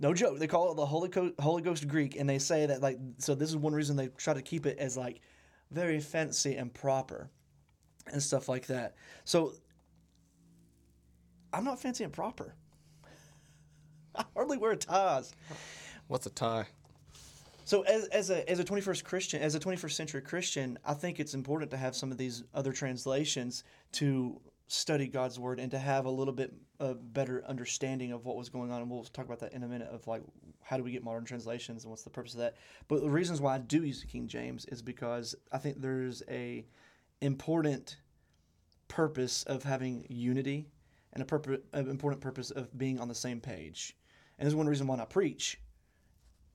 No joke. They call it the Holy Ghost Greek, and they say that so this is one reason they try to keep it as very fancy and proper and stuff like that. So I'm not fancy and proper. I hardly wear ties. What's a tie? So as a 21st Christian, as a 21st century Christian, I think it's important to have some of these other translations to study God's word and to have a little bit better understanding of what was going on. And we'll talk about that in a minute of how do we get modern translations and what's the purpose of that. But the reasons why I do use the King James is because I think there's a important purpose of having unity and an important purpose of being on the same page. And this is one reason why I preach.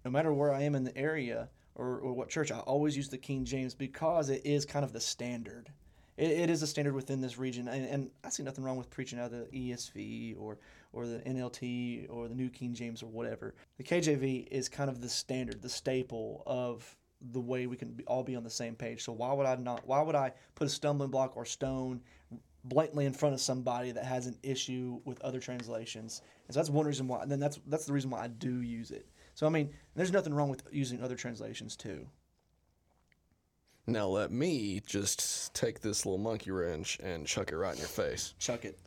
No matter where I am in the area or what church, I always use the King James because it is kind of the standard. It is a standard within this region, and I see nothing wrong with preaching out of the ESV or the NLT or the New King James or whatever. The KJV is kind of the standard, the staple of the way we can all be on the same page. So why would I put a stumbling block or stone blatantly in front of somebody that has an issue with other translations? And so that's one reason why. And then that's the reason why I do use it. So I mean, there's nothing wrong with using other translations too. Now let me just take this little monkey wrench and chuck it right in your face. Chuck it.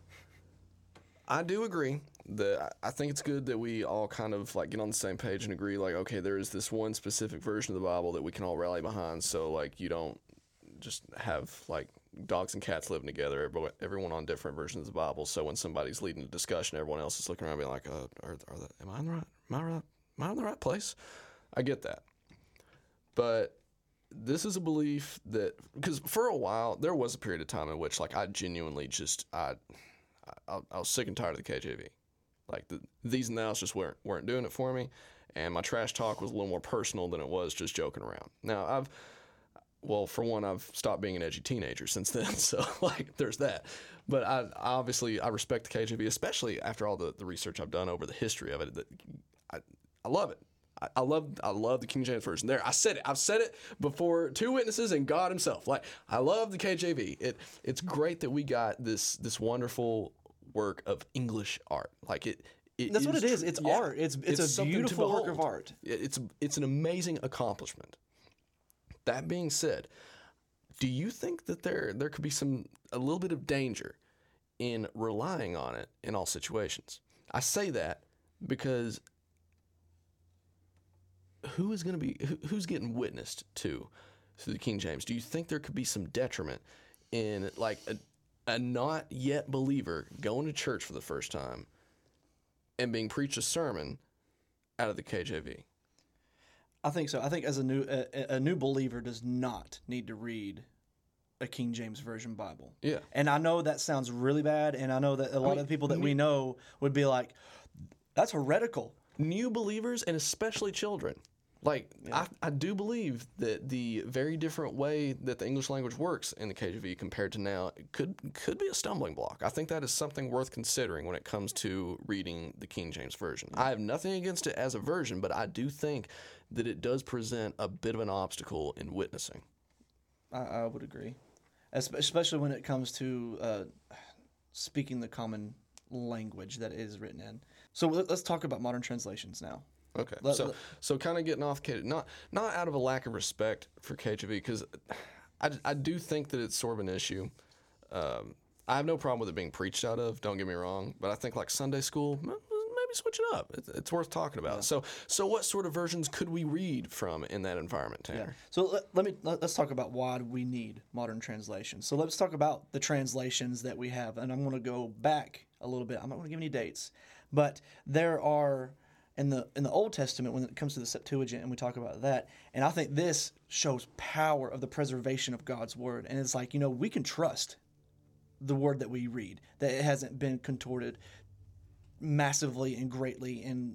I do agree that I think it's good that we all kind of get on the same page and agree okay, there is this one specific version of the Bible that we can all rally behind so you don't just have dogs and cats living together, everyone on different versions of the Bible. So when somebody's leading a discussion, everyone else is looking around being am I in the right place? I get that. But this is a belief that, because for a while, there was a period of time in which, I genuinely just, I was sick and tired of the KJV. These and thous just weren't doing it for me, and my trash talk was a little more personal than it was just joking around. Now, for one, I've stopped being an edgy teenager since then, so, there's that. But I respect the KJV, especially after all the research I've done over the history of it. I love it. I love the King James Version. There, I said it. I've said it before two witnesses and God himself. I love the KJV. It's great that we got this wonderful work of English art. That's what it is. It's art. It's a beautiful work of art. It's an amazing accomplishment. That being said, do you think that there could be a little bit of danger in relying on it in all situations? I say that because who's getting witnessed to through the King James? Do you think there could be some detriment in a not yet believer going to church for the first time and being preached a sermon out of the KJV? I think so. I think as a new believer does not need to read a King James Version Bible. Yeah. And I know that sounds really bad, and I know that a lot of people that we know would be like, that's heretical. New believers and especially children. Like, yeah. I do believe that the very different way that the English language works in the KJV compared to now could be a stumbling block. I think that is something worth considering when it comes to reading the King James Version. I have nothing against it as a version, but I do think that it does present a bit of an obstacle in witnessing. I would agree, especially when it comes to speaking the common language that it is written in. So let's talk about modern translations now. Okay, so kind of getting off KJV, not out of a lack of respect for KJV, because I do think that it's sort of an issue. I have no problem with it being preached out of, don't get me wrong, but I think like Sunday school, maybe switch it up. It's worth talking about. Yeah. So what sort of versions could we read from in that environment, Tanner? Yeah. So let's talk about why we need modern translations. So let's talk about the translations that we have, and I'm going to go back a little bit. I'm not going to give any dates, but there are. In the Old Testament, when it comes to the Septuagint, and we talk about that, and I think this shows power of the preservation of God's Word. And it's like, we can trust the Word that we read, that it hasn't been contorted massively and greatly and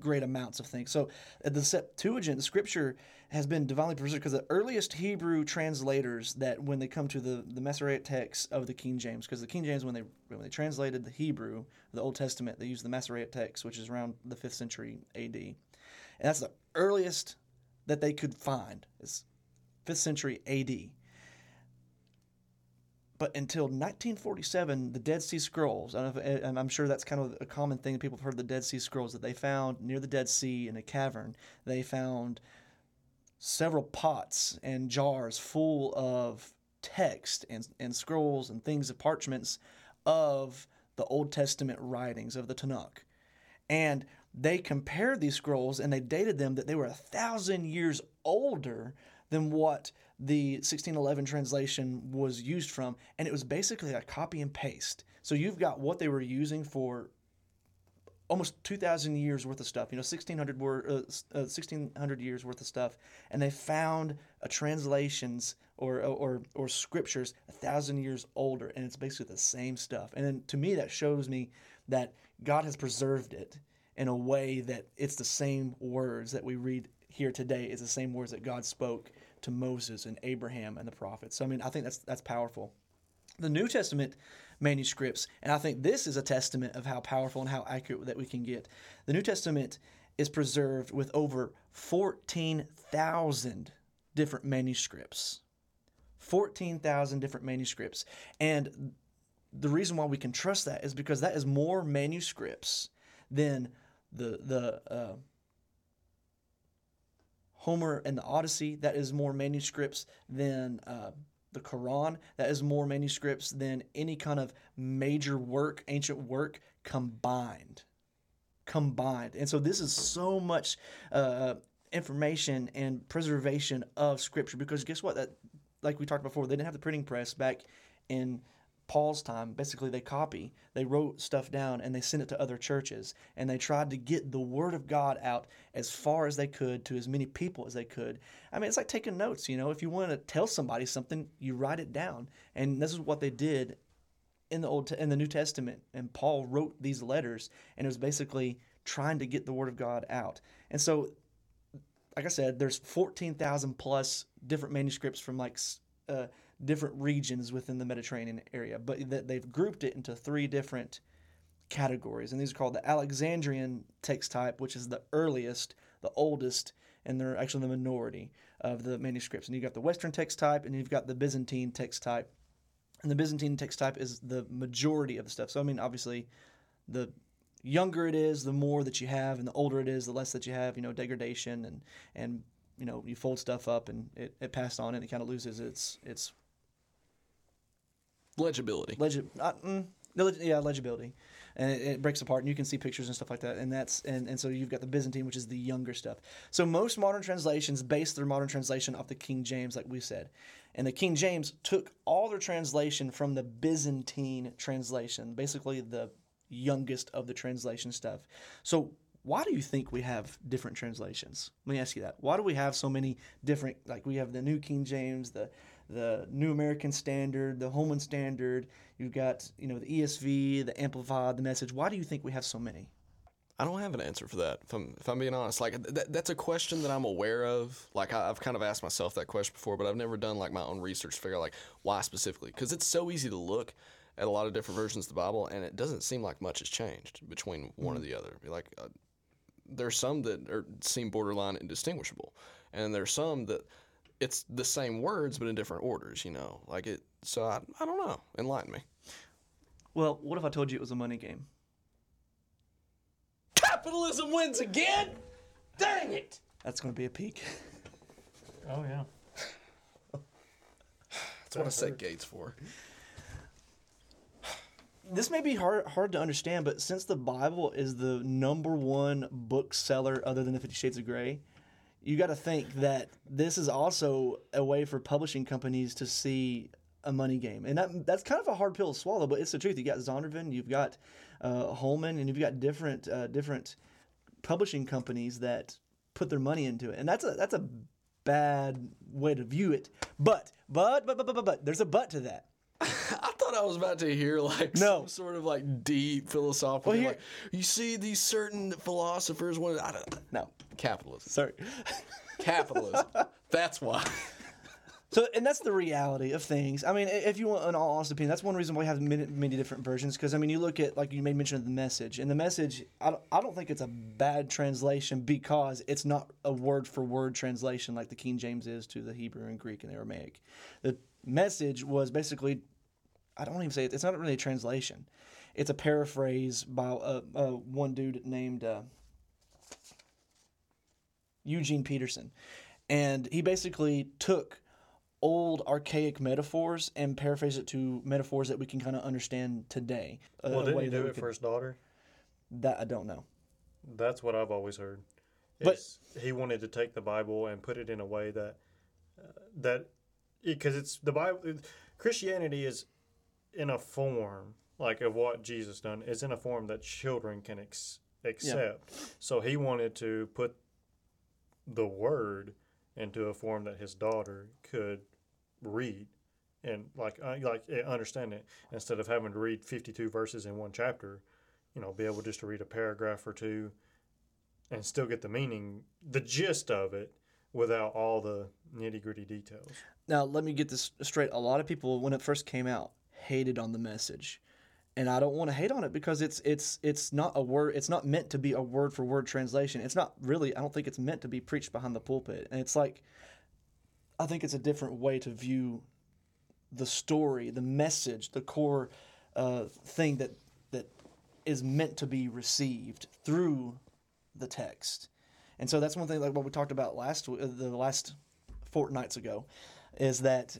great amounts of things. So the Septuagint, the Scripture, has been divinely preserved because the earliest Hebrew translators that when they come to the Masoretic text of the King James, because the King James, when they translated the Hebrew, the Old Testament, they used the Masoretic text, which is around the 5th century AD. And that's the earliest that they could find is 5th century AD. But until 1947, the Dead Sea Scrolls, and I'm sure that's kind of a common thing that people have heard of, the Dead Sea Scrolls, that they found near the Dead Sea in a cavern. They found several pots and jars full of text and scrolls and things of parchments of the Old Testament writings of the Tanakh. And they compared these scrolls and they dated them that they were 1,000 years older than what the 1611 translation was used from, and it was basically a copy and paste. So you've got what they were using for almost 2,000 years worth of stuff, 1,600 years worth of stuff, and they found translations or scriptures 1,000 years older, and it's basically the same stuff. And then, to me, that shows me that God has preserved it in a way that it's the same words that we read here today is the same words that God spoke to Moses and Abraham and the prophets. So, I think that's powerful. The New Testament manuscripts, and I think this is a testament of how powerful and how accurate that we can get. The New Testament is preserved with over 14,000 different manuscripts. 14,000 different manuscripts. And the reason why we can trust that is because that is more manuscripts than the Homer and the Odyssey. That is more manuscripts than the Quran. That is more manuscripts than any kind of major work, ancient work, combined. And so this is so much information and preservation of Scripture, because guess what? That, like we talked before, they didn't have the printing press back in Paul's time. Basically, they wrote stuff down and they sent it to other churches, and they tried to get the Word of God out as far as they could to as many people as they could. It's like taking notes, if you want to tell somebody something, you write it down. And this is what they did in the New Testament, and Paul wrote these letters, and it was basically trying to get the Word of God out. And so, like I said, there's 14,000 plus different manuscripts from different regions within the Mediterranean area, but they've grouped it into three different categories, and these are called the Alexandrian text type, which is the earliest, the oldest, and they're actually the minority of the manuscripts. And you've got the Western text type, and you've got the Byzantine text type, and the Byzantine text type is the majority of the stuff. So, obviously, the younger it is, the more that you have, and the older it is, the less that you have, degradation, and you fold stuff up, and it passed on, and it kind of loses its legibility. Legibility, and it breaks apart, and you can see pictures and stuff like that. And so you've got the Byzantine, which is the younger stuff. So most modern translations base their modern translation off the King James, like we said, and the King James took all their translation from the Byzantine translation, basically the youngest of the translation stuff. So Why do you think we have different translations? Let me ask you that. Why do we have so many different, like we have the New King James, the New American Standard, the Holman Standard, you've got, you know, the ESV, the Amplified, the Message. Why do you think we have so many? I don't have an answer for that, if I'm being honest. Like, that's a question that I'm aware of. Like, I've kind of asked myself that question before, but I've never done, like, my own research to figure out, like, why specifically. Because it's so easy to look at a lot of different versions of the Bible, and it doesn't seem like much has changed between one or the other. Like, there's some that seem borderline indistinguishable, and there's some that it's the same words but in different orders, you know. Like, it. So I don't know. Enlighten me. Well, what if I told you it was a money game? Capitalism wins again? Dang it! That's going to be a peak. Oh, yeah. That's what I set Gates for. This may be hard to understand, but since the Bible is the number one bookseller other than the 50 Shades of Grey, you got to think that this is also a way for publishing companies to see a money game. And that's kind of a hard pill to swallow, but it's the truth. You got Zondervan, you've got Holman, and you've got different publishing companies that put their money into it. And that's a bad way to view it. But there's a but to that. I thought I was about to hear some sort of like deep philosophical. Well, like, you see these certain philosophers capitalism. Sorry. Capitalism. That's why. So, and that's the reality of things. I mean, if you want an all honest opinion, that's one reason why we have many different versions. Because, I mean, you look at, like you made mention of the Message. And the Message, I don't think it's a bad translation because it's not a word-for-word translation like the King James is to the Hebrew and Greek and Aramaic. The Message was basically, I don't even say it, it's not really a translation. It's a paraphrase by one dude named Eugene Peterson. And he basically took old archaic metaphors and paraphrase it to metaphors that we can kind of understand today. Well, didn't he do it for his daughter? That I don't know. That's what I've always heard. But he wanted to take the Bible and put it in a way that because it's the Bible, Christianity is in a form like of what Jesus done is in a form that children can accept. Yeah. So he wanted to put the word into a form that his daughter could read and like understand it instead of having to read 52 verses in one chapter, you know, be able just to read a paragraph or two and still get the meaning, the gist of it without all the nitty-gritty details. Now, let me get this straight. A lot of people, when it first came out, hated on the Message. And I don't want to hate on it because it's not a word. It's not meant to be a word for word translation. It's not really. I don't think it's meant to be preached behind the pulpit. And it's like, I think it's a different way to view the story, the message, the core thing that is meant to be received through the text. And so that's one thing, like what we talked about the last fortnights ago, is that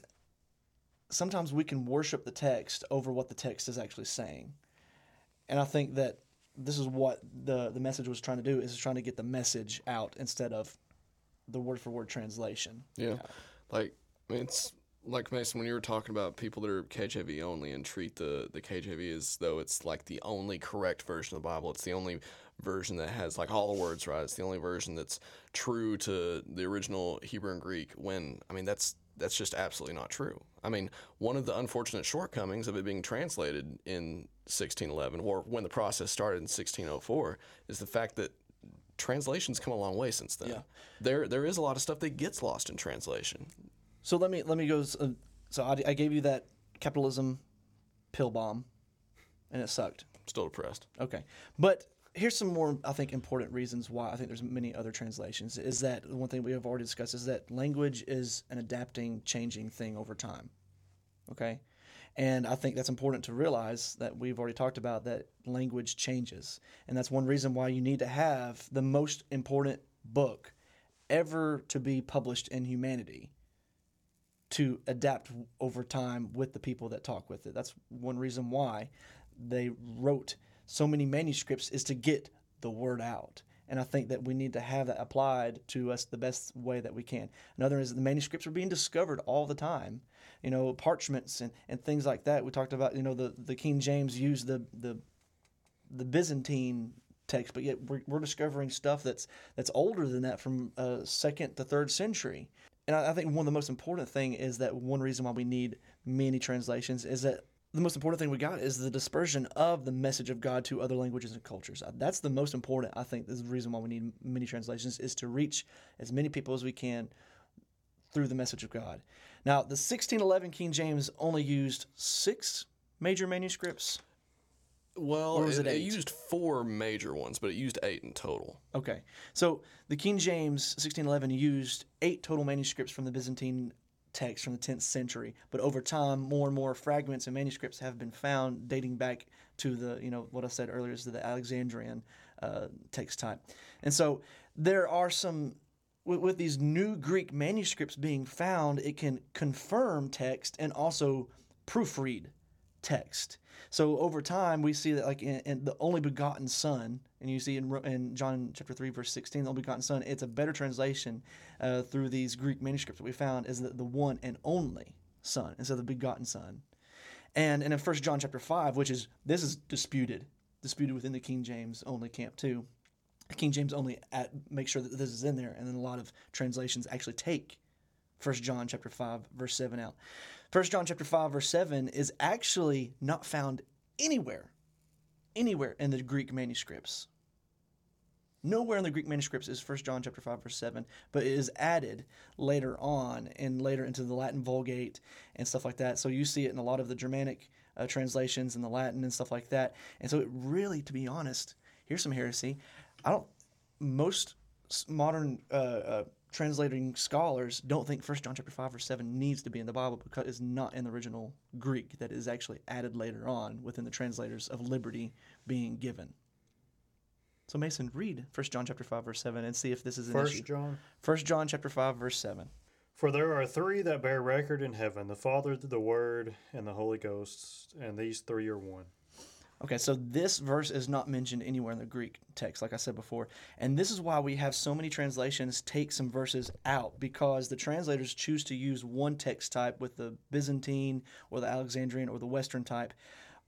sometimes we can worship the text over what the text is actually saying. And I think that this is what the Message was trying to do, is trying to get the message out instead of the word-for-word translation. Yeah. Like, I mean, it's like, Mason, when you were talking about people that are KJV only and treat the KJV as though it's like the only correct version of the Bible. It's the only version that has like all the words right. It's the only version that's true to the original Hebrew and Greek when, I mean, that's just absolutely not true. I mean, one of the unfortunate shortcomings of it being translated in 1611, or when the process started in 1604, is the fact that translations come a long way since then. Yeah. There is a lot of stuff that gets lost in translation. So let me go. So I gave you that capitalism pill bomb, and it sucked. Still depressed. Okay, but here's some more, I think, important reasons why I think there's many other translations. Is that one thing we have already discussed is that language is an adapting, changing thing over time. Okay? And I think that's important to realize that we've already talked about that language changes. And that's one reason why you need to have the most important book ever to be published in humanity to adapt over time with the people that talk with it. That's one reason why they wrote so many manuscripts is to get the word out. And I think that we need to have that applied to us the best way that we can. Another is the manuscripts are being discovered all the time. You know, parchments and things like that. We talked about, you know, the King James used the Byzantine text, but yet we're discovering stuff that's older than that from 2nd to 3rd century. And I think one of the most important thing is that one reason why we need many translations is that the most important thing we got is the dispersion of the message of God to other languages and cultures. That's the most important, I think, is the reason why we need many translations, is to reach as many people as we can through the message of God. Now, the 1611 King James only used 6 major manuscripts. Well, it used 4 major ones, but it used 8 in total. Okay. So the King James 1611 used 8 total manuscripts from the Byzantine text from the 10th century. But over time, more and more fragments and manuscripts have been found dating back to the, what I said earlier is the Alexandrian text type. And so there are some... With these new Greek manuscripts being found, it can confirm text and also proofread text. So over time, we see that like in the only begotten Son, and you see in John chapter 3, verse 16, the only begotten Son, it's a better translation through these Greek manuscripts that we found is the one and only Son, instead of the begotten Son. And in 1 John chapter 5, this is disputed within the King James only camp too. King James only makes sure that this is in there, and then a lot of translations actually take 1 John chapter 5, verse 7 out. 1 John chapter 5, verse 7 is actually not found anywhere in the Greek manuscripts. Nowhere in the Greek manuscripts is 1 John chapter 5, verse 7, but it is added later on and later into the Latin Vulgate and stuff like that. So you see it in a lot of the Germanic translations and the Latin and stuff like that. And so it really, to be honest, here's some heresy. Most modern translating scholars don't think 1 John chapter 5 or 7 needs to be in the Bible because it's not in the original Greek. That is actually added later on within the translators of liberty being given. So Mason, read 1 John chapter 5 verse 7 and see if this is an issue. 1 John chapter 5 verse 7. For there are 3 that bear record in heaven, the Father, the Word, and the Holy Ghost, and these 3 are one. Okay, so this verse is not mentioned anywhere in the Greek text, like I said before. And this is why we have so many translations take some verses out, because the translators choose to use one text type with the Byzantine or the Alexandrian or the Western type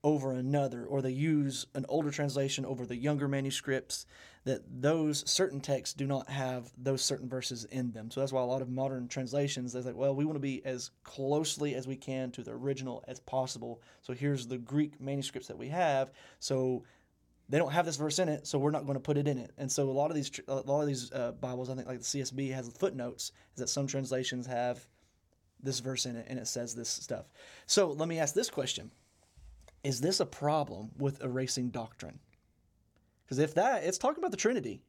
over another, or they use an older translation over the younger manuscripts, that those certain texts do not have those certain verses in them. So that's why a lot of modern translations, they're like, well, we want to be as closely as we can to the original as possible. So here's the Greek manuscripts that we have. So they don't have this verse in it, so we're not going to put it in it. And so a lot of these Bibles, I think like the CSB has footnotes, is that some translations have this verse in it and it says this stuff. So let me ask this question. Is this a problem with erasing doctrine? Because if that, it's talking about the Trinity,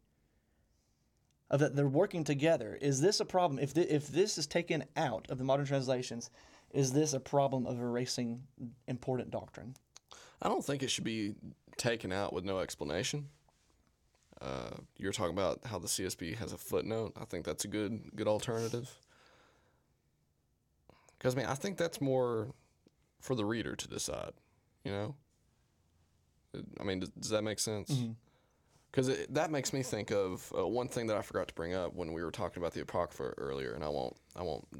of that they're working together. Is this a problem? If this is taken out of the modern translations, is this a problem of erasing important doctrine? I don't think it should be taken out with no explanation. You're talking about how the CSB has a footnote. I think that's a good alternative. Because, I think that's more for the reader to decide. Does that make sense? Because mm-hmm. that makes me think of one thing that I forgot to bring up when we were talking about the Apocrypha earlier, and I won't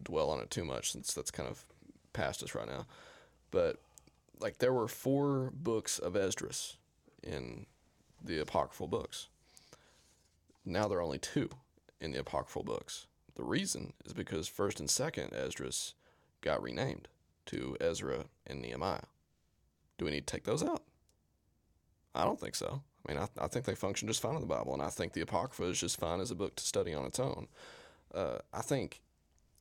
dwell on it too much since that's kind of past us right now. But there were 4 books of Esdras in the apocryphal books. Now there are only 2 in the apocryphal books. The reason is because 1st and 2nd Esdras got renamed to Ezra and Nehemiah. Do we need to take those out? I don't think so. I think they function just fine in the Bible, and I think the Apocrypha is just fine as a book to study on its own. I think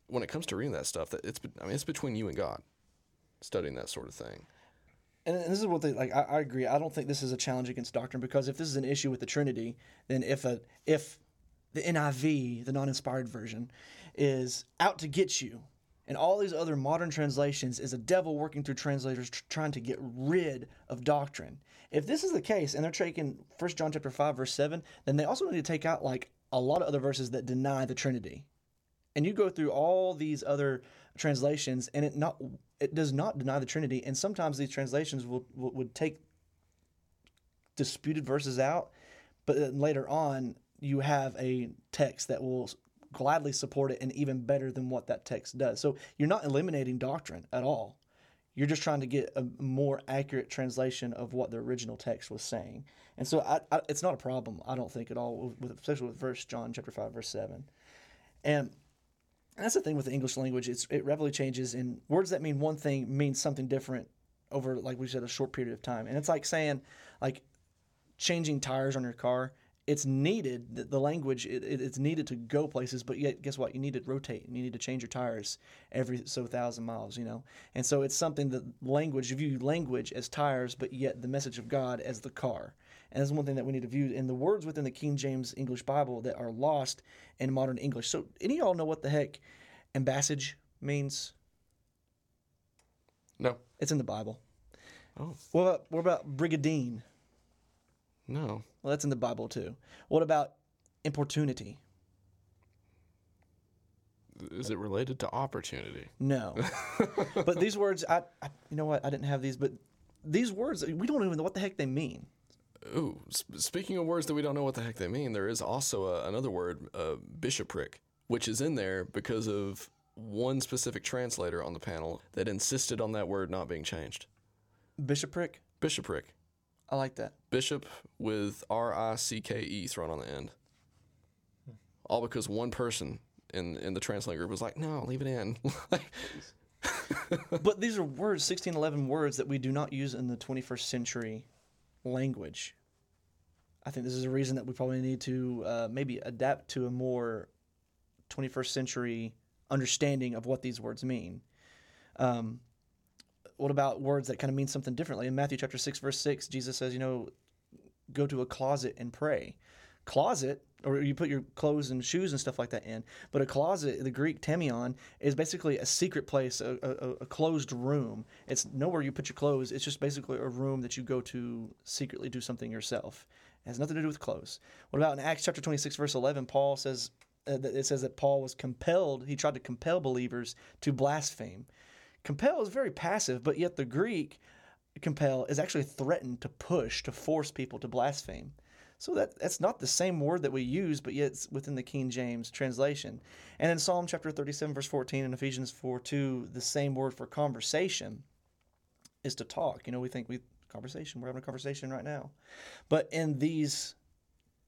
when it comes to reading that stuff, that it's between you and God, studying that sort of thing. And this is what I agree. I don't think this is a challenge against doctrine, because if this is an issue with the Trinity, then if the NIV, the non-inspired version, is out to get you, and all these other modern translations is a devil working through translators trying to get rid of doctrine. If this is the case, and they're taking 1 John chapter 5, verse 7, then they also need to take out a lot of other verses that deny the Trinity. And you go through all these other translations, and it does not deny the Trinity. And sometimes these translations would take disputed verses out, but then later on you have a text that will gladly support it and even better than what that text does. So you're not eliminating doctrine at all. You're just trying to get a more accurate translation of what the original text was saying. And so it's not a problem, I don't think, at all, especially with John chapter 5, verse 7. And that's the thing with the English language. It rapidly changes, and words that mean one thing mean something different over, like we said, a short period of time. And it's like saying, like, changing tires on your car. It's needed, the language, it's needed to go places, but yet, guess what? You need to rotate, and you need to change your tires every 1,000 miles, you know? And so it's something that language, you view language as tires, but yet the message of God as the car. And that's one thing that we need to view. And the words within the King James English Bible that are lost in modern English. So, any of y'all know what the heck ambassage means? No. It's in the Bible. Oh. What about brigandine? No. Well, that's in the Bible too. What about importunity? Is it related to opportunity? No. But these words, you know what? I didn't have these, but these words, we don't even know what the heck they mean. Ooh, speaking of words that we don't know what the heck they mean, there is also another word, bishopric, which is in there because of one specific translator on the panel that insisted on that word not being changed. Bishopric? Bishopric. I like that. Bishop with R-I-C-K-E thrown on the end. All because one person in the translating group was like, no, leave it in. But these are words, 1611 words, that we do not use in the 21st century language. I think this is a reason that we probably need to maybe adapt to a more 21st century understanding of what these words mean. What about words that kind of mean something differently? In Matthew chapter 6, verse 6, Jesus says, you know, go to a closet and pray. Closet, or you put your clothes and shoes and stuff like that in, but a closet, the Greek tamion, is basically a secret place, a closed room. It's nowhere you put your clothes. It's just basically a room that you go to secretly do something yourself. It has nothing to do with clothes. What about in Acts chapter 26, verse 11, Paul says, it says that Paul was compelled, he tried to compel believers to blaspheme. Compel is very passive, but yet the Greek compel is actually threaten, to push, to force people to blaspheme. So that's not the same word that we use, but yet it's within the King James translation. And in Psalm chapter 37, verse 14, and Ephesians 4:2, the same word for conversation is to talk. You know, we think we're having a conversation right now. But in these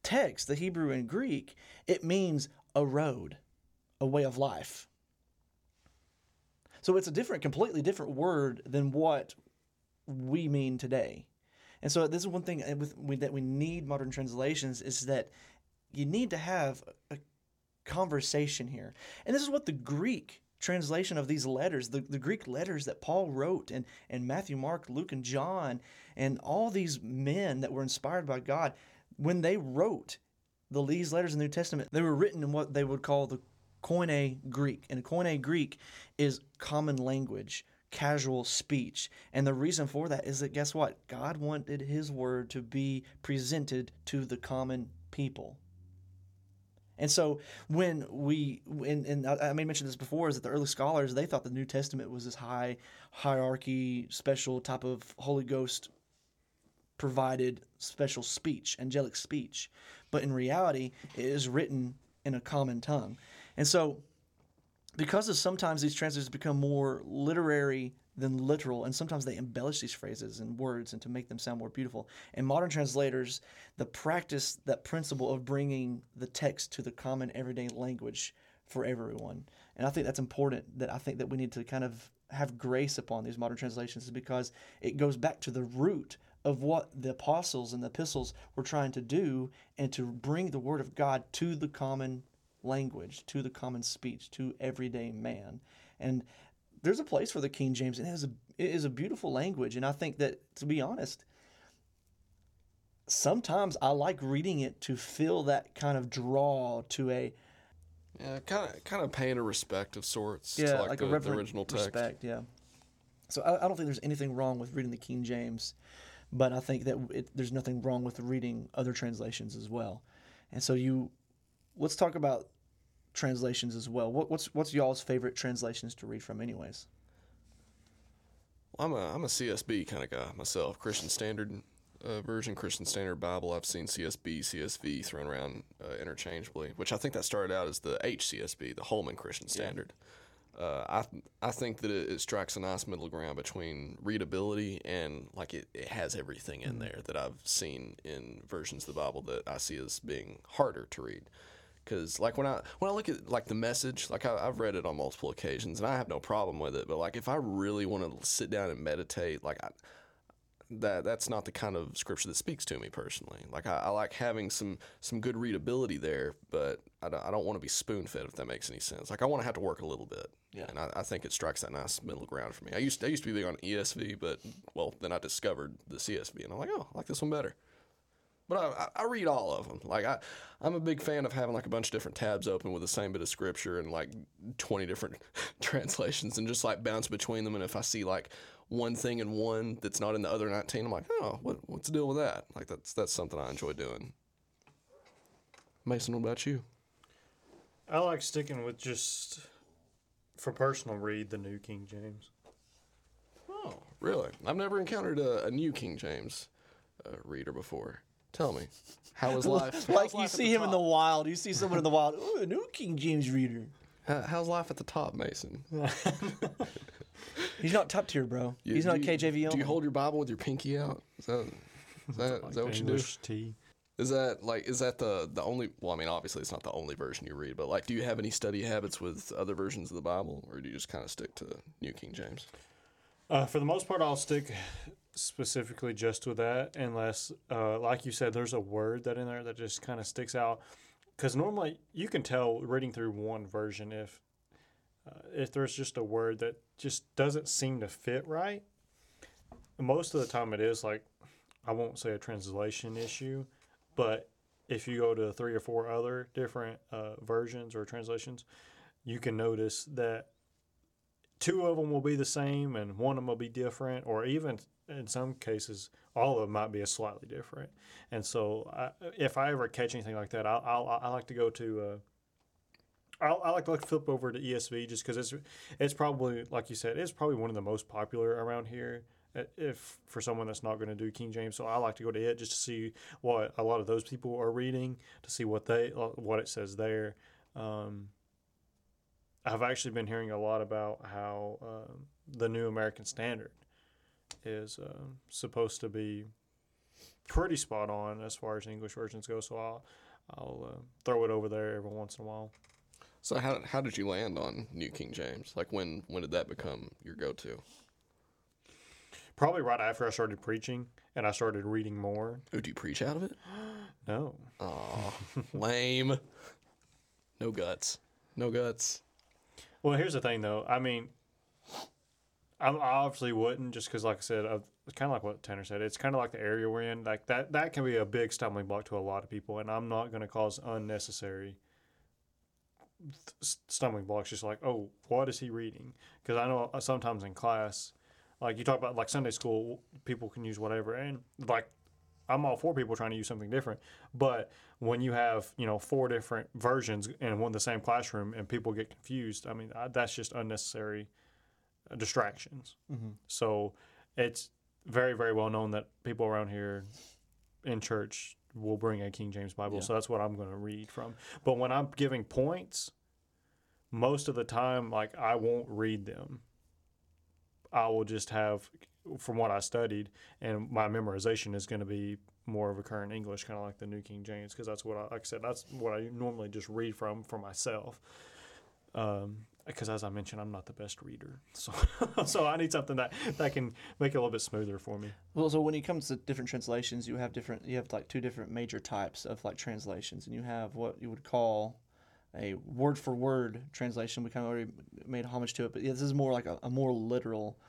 texts, the Hebrew and Greek, it means a road, a way of life. So it's a completely different word than what we mean today. And so this is one thing that we need modern translations, is that you need to have a conversation here. And this is what the Greek translation of these letters, the Greek letters that Paul wrote, and Matthew, Mark, Luke, and John, and all these men that were inspired by God, when they wrote these letters in the New Testament, they were written in what they would call the Koine Greek. And Koine Greek is common language, casual speech. And the reason for that is that, guess what? God wanted his word to be presented to the common people. And so when I may mention this before, is that the early scholars, they thought the New Testament was this high hierarchy, special type of Holy Ghost provided special speech, angelic speech. But in reality, it is written in a common tongue. And so because of sometimes these translations become more literary than literal, and sometimes they embellish these phrases and words and to make them sound more beautiful. And modern translators, the practice, that principle of bringing the text to the common everyday language for everyone. And I think that's important, that I think that we need to kind of have grace upon these modern translations, because it goes back to the root of what the apostles and the epistles were trying to do, and to bring the word of God to the common language, to the common speech, to everyday man. And there's a place for the King James, and it is a beautiful language. And I think that, to be honest, sometimes I like reading it to feel that kind of draw to a... yeah, kind of paying a respect of sorts, yeah, to like the, a reverent the original text. Respect, yeah. So I don't think there's anything wrong with reading the King James, but I think that there's nothing wrong with reading other translations as well. And so let's talk about translations as well. What's y'all's favorite translations to read from, anyways? Well, I'm a CSB kind of guy myself, Christian Standard Version, Christian Standard Bible. I've seen CSB, CSV thrown around interchangeably, which I think that started out as the HCSB, the Holman Christian Standard. I think that it strikes a nice middle ground between readability and, like, it has everything in there that I've seen in versions of the Bible that I see as being harder to read. Because, like, when I look at, like, the Message, like, I've read it on multiple occasions, and I have no problem with it. But, like, if I really want to sit down and meditate, like, that's not the kind of scripture that speaks to me personally. Like, I like having some good readability there, but I don't want to be spoon-fed, if that makes any sense. Like, I want to have to work a little bit. Yeah. And I think it strikes that nice middle ground for me. I used to be big on ESV, but, well, then I discovered the CSB, and I'm like, oh, I like this one better. But I read all of them. Like, I'm a big fan of having, like, a bunch of different tabs open with the same bit of scripture and, like, 20 different translations and just, like, bounce between them. And if I see, like, one thing in one that's not in the other 19, I'm like, oh, what's the deal with that? Like, that's something I enjoy doing. Mason, what about you? I like sticking with just, for personal read, the New King James. Oh, really? I've never encountered a New King James reader before. Tell me, how is life? Like, you see him in the wild. You see someone in the wild. Ooh, a New King James reader. How's life at the top, Mason? He's not top tier, bro. Yeah, he's not KJV. Do you hold your Bible with your pinky out? Is that what you do? Tea. Is that the only? Well, I mean, obviously it's not the only version you read, but, like, do you have any study habits with other versions of the Bible, or do you just kind of stick to New King James? For the most part, I'll stick specifically just with that, unless, like you said, there's a word that in there that just kind of sticks out. Because normally you can tell reading through one version if there's just a word that just doesn't seem to fit right. Most of the time it is, like, I won't say a translation issue, but if you go to 3 or 4 other different versions or translations, you can notice that 2 of them will be the same and 1 of them will be different, or even in some cases, all of them might be a slightly different. And so, if I ever catch anything like that, I like to go to. I like to flip over to ESV just because it's probably, like you said, it's probably one of the most popular around here. If for someone that's not going to do King James, so I like to go to it just to see what a lot of those people are reading, to see what it says there. I've actually been hearing a lot about how the New American Standard is supposed to be pretty spot on as far as English versions go, so I'll throw it over there every once in a while. So how did you land on New King James? Like, when did that become your go-to? Probably right after I started preaching, and I started reading more. Oh, do you preach out of it? No. Oh, lame. No guts. Well, here's the thing, though. I mean, I obviously wouldn't, just because, like I said, it's kind of like what Tanner said. It's kind of like the area we're in. Like, that can be a big stumbling block to a lot of people, and I'm not going to cause unnecessary stumbling blocks. Just like, oh, what is he reading? Because I know sometimes in class, like, you talk about, like, Sunday school, people can use whatever, and, like, I'm all for people trying to use something different, but when you have, 4 different versions in one of the same classroom and people get confused, I mean, that's just unnecessary distractions. Mm-hmm. So it's very, very well known that people around here in church will bring a King James Bible, so that's what I'm going to read from. But when I'm giving points, most of the time, like, I won't read them. I will just have, from what I studied, and my memorization is going to be more of a current English, kind of like the New King James, because that's what I, like I said, that's what I normally just read from for myself. Because as I mentioned, I'm not the best reader, so I need something that can make it a little bit smoother for me. Well, so when it comes to different translations, you have like 2 different major types of, like, translations, and you have what you would call a word-for-word translation. We kind of already made homage to it, but this is more like a more literal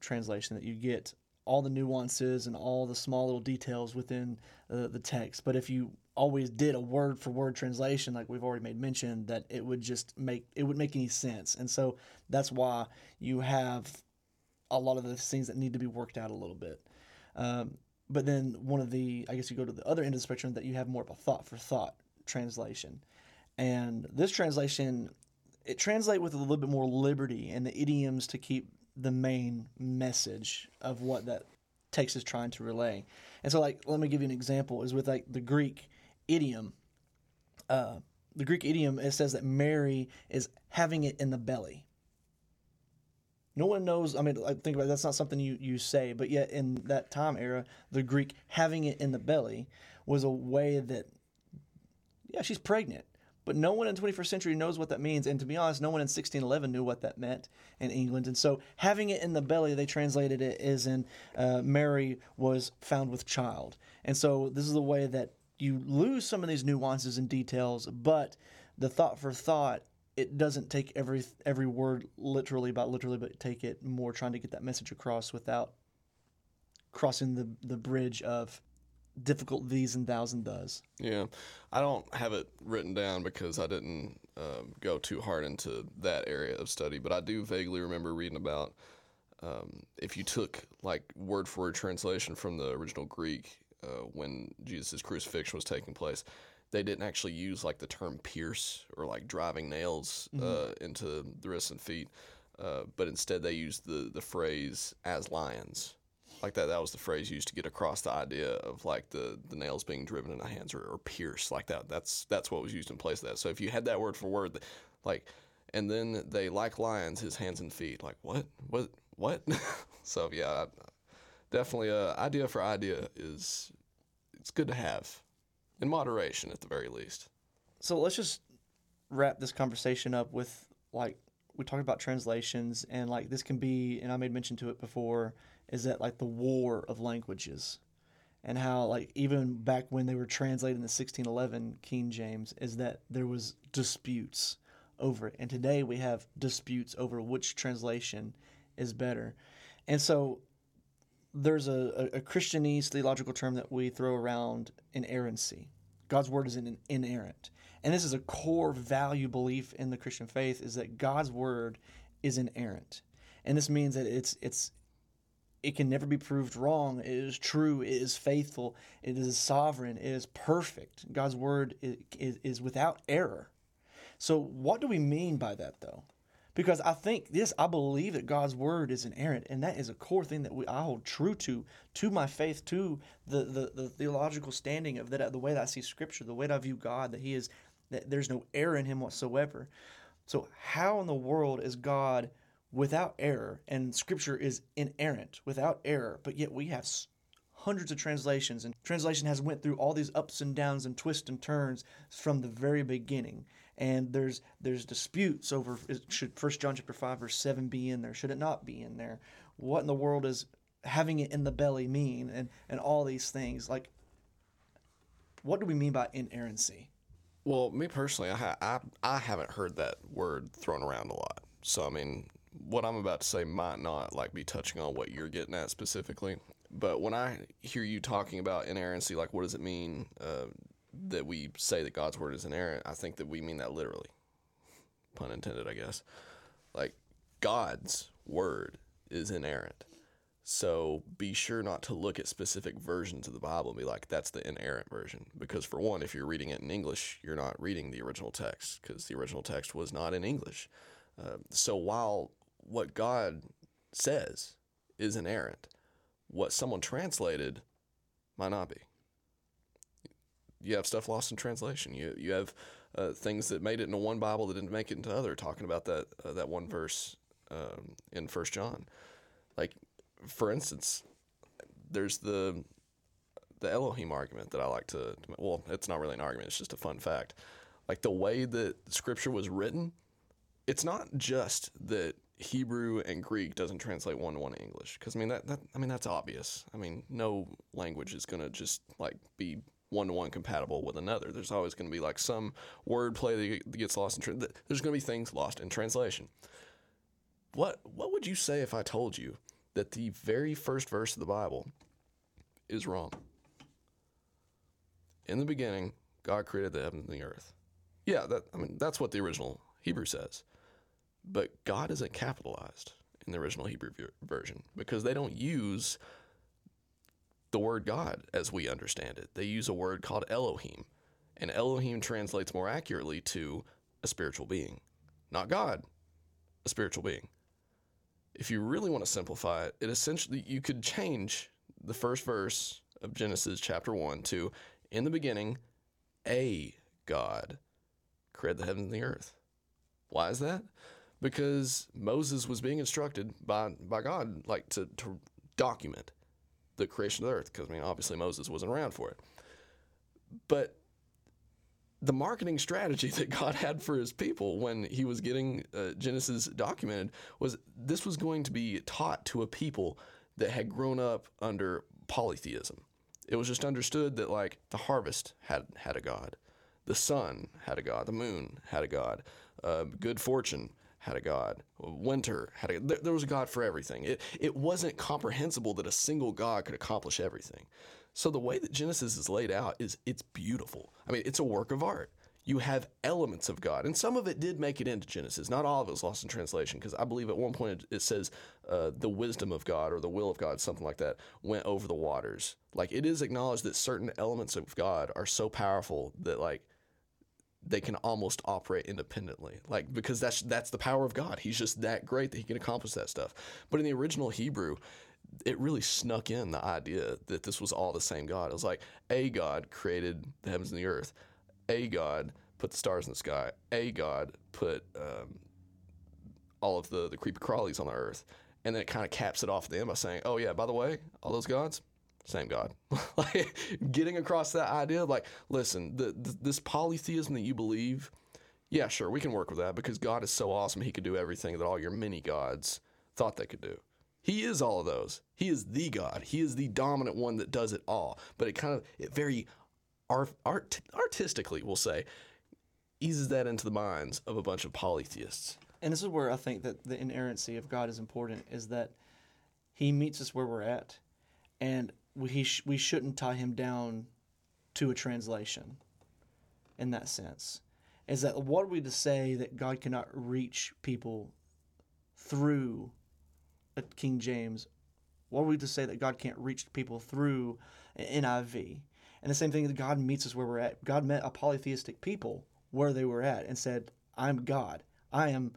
translation that you get all the nuances and all the small little details within the text. But if you always did a word-for-word translation, like we've already made mention, that it wouldn't make any sense. And so that's why you have a lot of the things that need to be worked out a little bit. But then I guess you go to the other end of the spectrum, that you have more of a thought-for-thought translation. And this translation, it translates with a little bit more liberty and the idioms to keep the main message of what that text is trying to relay. And so, like, let me give you an example, is with, like, the Greek idiom. the Greek idiom, it says that Mary is having it in the belly. No one knows. I mean, think about it. That's not something you say, but yet in that time era, the Greek having it in the belly was a way that, yeah, she's pregnant. But no one in the 21st century knows what that means. And to be honest, no one in 1611 knew what that meant in England. And so having it in the belly, they translated it as in Mary was found with child. And so this is the way that you lose some of these nuances and details, but the thought for thought, it doesn't take every word literally by literally, but take it more trying to get that message across without crossing the bridge of difficult these and thous and does. Yeah. I don't have it written down because I didn't go too hard into that area of study, but I do vaguely remember reading about if you took like word for word translation from the original Greek when Jesus' crucifixion was taking place, they didn't actually use like the term pierce or like driving nails into the wrists and feet, but instead they used the phrase as lions. Like that was the phrase used to get across the idea of like the nails being driven into hands or pierced like that. That's what was used in place of that. So if you had that word for word, like, and then they like lions, his hands and feet, like what? So yeah, definitely idea for idea is it's good to have. In moderation, at the very least. So let's just wrap this conversation up with, like, we talked about translations, and, like, this can be, and I made mention to it before, is that, like, the war of languages and how, like, even back when they were translating the 1611 King James is that there was disputes over it. And today we have disputes over which translation is better. And so there's a Christianese theological term that we throw around, inerrancy. God's word is inerrant. And this is a core value belief in the Christian faith is that God's word is inerrant. And this means that it can never be proved wrong. It is true. It is faithful. It is sovereign. It is perfect. God's word is without error. So what do we mean by that, though? Because I think this, I believe that God's word is inerrant, and that is a core thing that I hold true to my faith, to the theological standing of that, the way that I see Scripture, the way that I view God, that He is, that there's no error in Him whatsoever. So how in the world is God without error, and Scripture is inerrant, without error, but yet we have hundreds of translations, and translation has went through all these ups and downs and twists and turns from the very beginning. And there's disputes over, should 1 John chapter 5 verse 7 be in there? Should it not be in there? What in the world does having it in the belly mean? And all these things. Like, what do we mean by inerrancy? Well, me personally, I haven't heard that word thrown around a lot. So, I mean, what I'm about to say might not, like, be touching on what you're getting at specifically. But when I hear you talking about inerrancy, like, what does it mean that we say that God's word is inerrant, I think that we mean that literally. Pun intended, I guess. Like, God's word is inerrant. So be sure not to look at specific versions of the Bible and be like, that's the inerrant version. Because for one, if you're reading it in English, you're not reading the original text because the original text was not in English. So while what God says is inerrant, what someone translated might not be. You have stuff lost in translation. You have things that made it into one Bible that didn't make it into other, talking about that one verse in 1 John. Like, for instance, there's the Elohim argument that I like to... Well, it's not really an argument. It's just a fun fact. Like, the way that Scripture was written, it's not just that Hebrew and Greek doesn't translate one-to-one to English. Because, I mean, that's obvious. I mean, no language is going to just, like, be one-to-one compatible with another. There's always going to be like some wordplay that gets lost in translation. There's going to be things lost in translation. What would you say if I told you that the very first verse of the Bible is wrong? In the beginning, God created the heavens and the earth. Yeah, that's what the original Hebrew says. But God isn't capitalized in the original Hebrew version because they don't use the word God as we understand it. They use a word called Elohim, and Elohim translates more accurately to a spiritual being, not God, a spiritual being. If you really want to simplify it, it essentially, you could change the first verse of Genesis chapter 1 to, in the beginning, a God created the heavens and the earth. Why is that? Because Moses was being instructed by God, like, to document the creation of the earth, because, I mean, obviously Moses wasn't around for it. But the marketing strategy that God had for his people when he was getting Genesis documented was this was going to be taught to a people that had grown up under polytheism. It was just understood that, like, the harvest had a God. The sun had a God. The moon had a God. Good fortune had a God. Winter had a God. There was a God for everything. It wasn't comprehensible that a single God could accomplish everything. So the way that Genesis is laid out it's beautiful. I mean, it's a work of art. You have elements of God. And some of it did make it into Genesis. Not all of it was lost in translation, because I believe at one point it says the wisdom of God or the will of God, something like that, went over the waters. Like, it is acknowledged that certain elements of God are so powerful that, like, they can almost operate independently, like, because that's the power of God. He's just that great that he can accomplish that stuff. But in the original Hebrew, it really snuck in the idea that this was all the same God. It was like, a God created the heavens and the earth. A God put the stars in the sky. A God put all of the creepy crawlies on the earth. And then it kind of caps it off at the end by saying, oh, yeah, by the way, all those gods, same God. Like, getting across that idea of, like, listen, this polytheism that you believe, yeah, sure, we can work with that because God is so awesome he could do everything that all your mini gods thought they could do. He is all of those. He is the God. He is the dominant one that does it all. But it kind of, it very artistically, we'll say, eases that into the minds of a bunch of polytheists. And this is where I think that the inerrancy of God is important, is that he meets us where we're at, and we shouldn't tie him down to a translation in that sense. Is that, what are we to say that God cannot reach people through a King James? What are we to say that God can't reach people through an NIV? And the same thing, that God meets us where we're at. God met a polytheistic people where they were at and said, I'm God. I am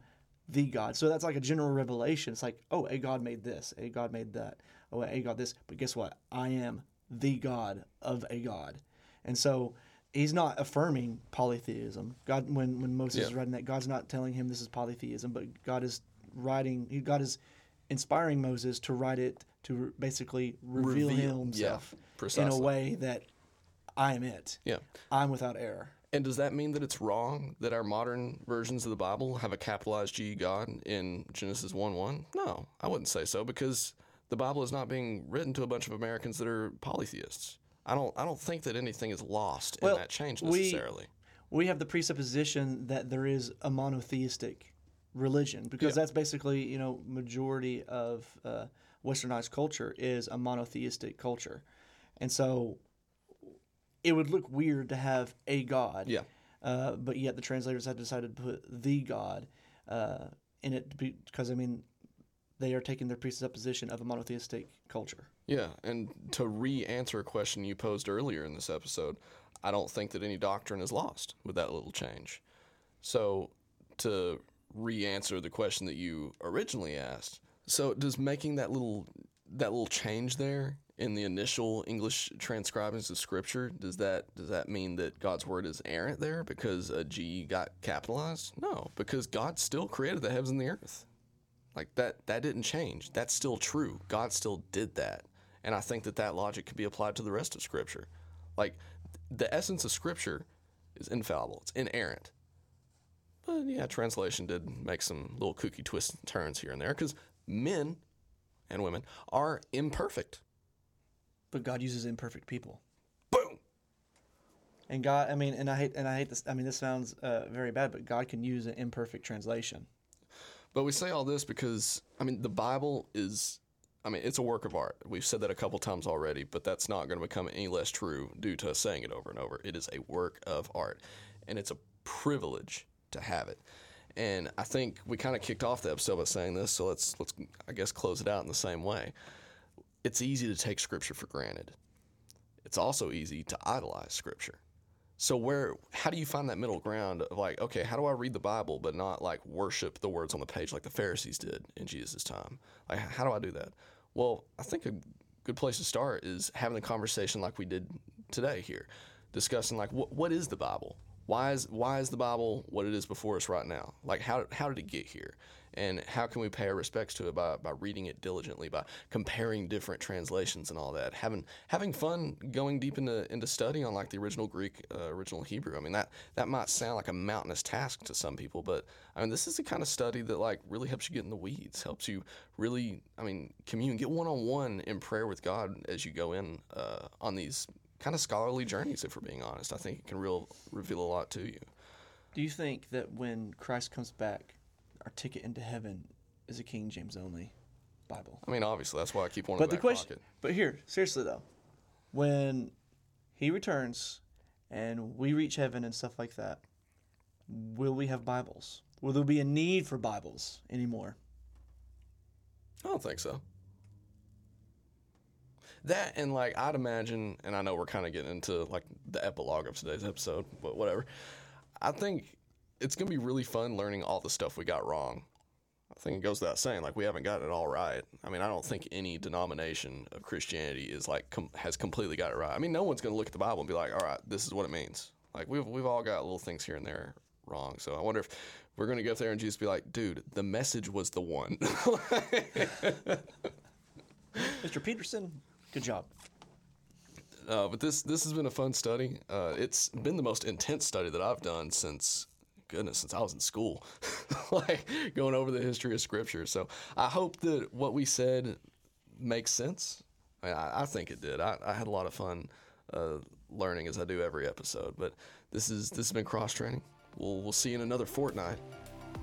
the God. So that's like a general revelation. It's like, oh, a God made this. A God made that. Oh, a God this. But guess what? I am the God of a God. And so he's not affirming polytheism. God, when Moses is writing that, God's not telling him this is polytheism, but God is inspiring Moses to write it to basically reveal himself in a way that I am it. Yeah. I'm without error. And does that mean that it's wrong that our modern versions of the Bible have a capitalized G God in Genesis 1:1? No, I wouldn't say so, because the Bible is not being written to a bunch of Americans that are polytheists. I don't think that anything is lost in that change necessarily. We have the presupposition that there is a monotheistic religion, because that's basically, majority of Westernized culture is a monotheistic culture. And so it would look weird to have a God, but yet the translators have decided to put the God in it, because, I mean, they are taking their presupposition of a monotheistic culture. Yeah, and to re-answer a question you posed earlier in this episode, I don't think that any doctrine is lost with that little change. So to re-answer the question that you originally asked, so does making that little change there in the initial English transcribings of Scripture, does that mean that God's word is errant there because a G got capitalized? No, because God still created the heavens and the earth. Like, that didn't change. That's still true. God still did that. And I think that logic could be applied to the rest of Scripture. Like, the essence of Scripture is infallible. It's inerrant. But, yeah, translation did make some little kooky twists and turns here and there, because men and women are imperfect. But God uses imperfect people. Boom. And God, I mean, and I hate this. I mean, this sounds very bad, but God can use an imperfect translation. But we say all this because, I mean, the Bible is, I mean, it's a work of art. We've said that a couple times already, but that's not going to become any less true due to us saying it over and over. It is a work of art, and it's a privilege to have it. And I think we kind of kicked off the episode by saying this, so let's I guess close it out in the same way. It's easy to take Scripture for granted. It's also easy to idolize Scripture. So how do you find that middle ground of, like, okay, how do I read the Bible but not, like, worship the words on the page like the Pharisees did in Jesus' time? Like, how do I do that? Well, I think a good place to start is having a conversation like we did today here, discussing, like, what is the Bible? Why is the Bible what it is before us right now? Like, how did it get here? And how can we pay our respects to it by reading it diligently, by comparing different translations and all that, having fun going deep into study on, like, the original Greek, original Hebrew. I mean, that might sound like a mountainous task to some people, but, I mean, this is the kind of study that, like, really helps you get in the weeds, helps you really, I mean, commune, get one-on-one in prayer with God as you go in on these kind of scholarly journeys, if we're being honest. I think it can reveal a lot to you. Do you think that when Christ comes back, our ticket into heaven is a King James only Bible? I mean, obviously, that's why I keep one in the back pocket. But here, seriously though, when he returns and we reach heaven and stuff like that, will we have Bibles? Will there be a need for Bibles anymore? I don't think so. That, and, like, I'd imagine, and I know we're kind of getting into, like, the epilogue of today's episode, but whatever. I think it's going to be really fun learning all the stuff we got wrong. I think it goes without saying, like, we haven't gotten it all right. I mean, I don't think any denomination of Christianity is, like, has completely got it right. I mean, no one's going to look at the Bible and be like, all right, this is what it means. Like, we've all got little things here and there wrong. So I wonder if we're going to go up there and Jesus be like, dude, the message was the one. Mr. Peterson, good job. But this has been a fun study. It's been the most intense study that I've done since I was in school, like, going over the history of Scripture. So I hope that what we said makes sense. I mean, I think it did. I had a lot of fun learning, as I do every episode. But this has been Cross Training. We'll see you in another fortnight.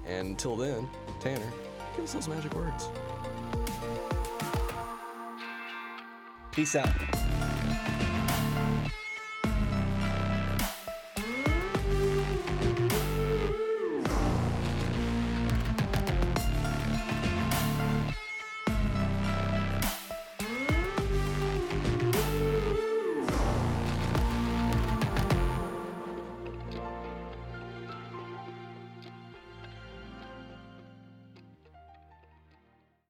And until then, Tanner, give us those magic words. Peace out.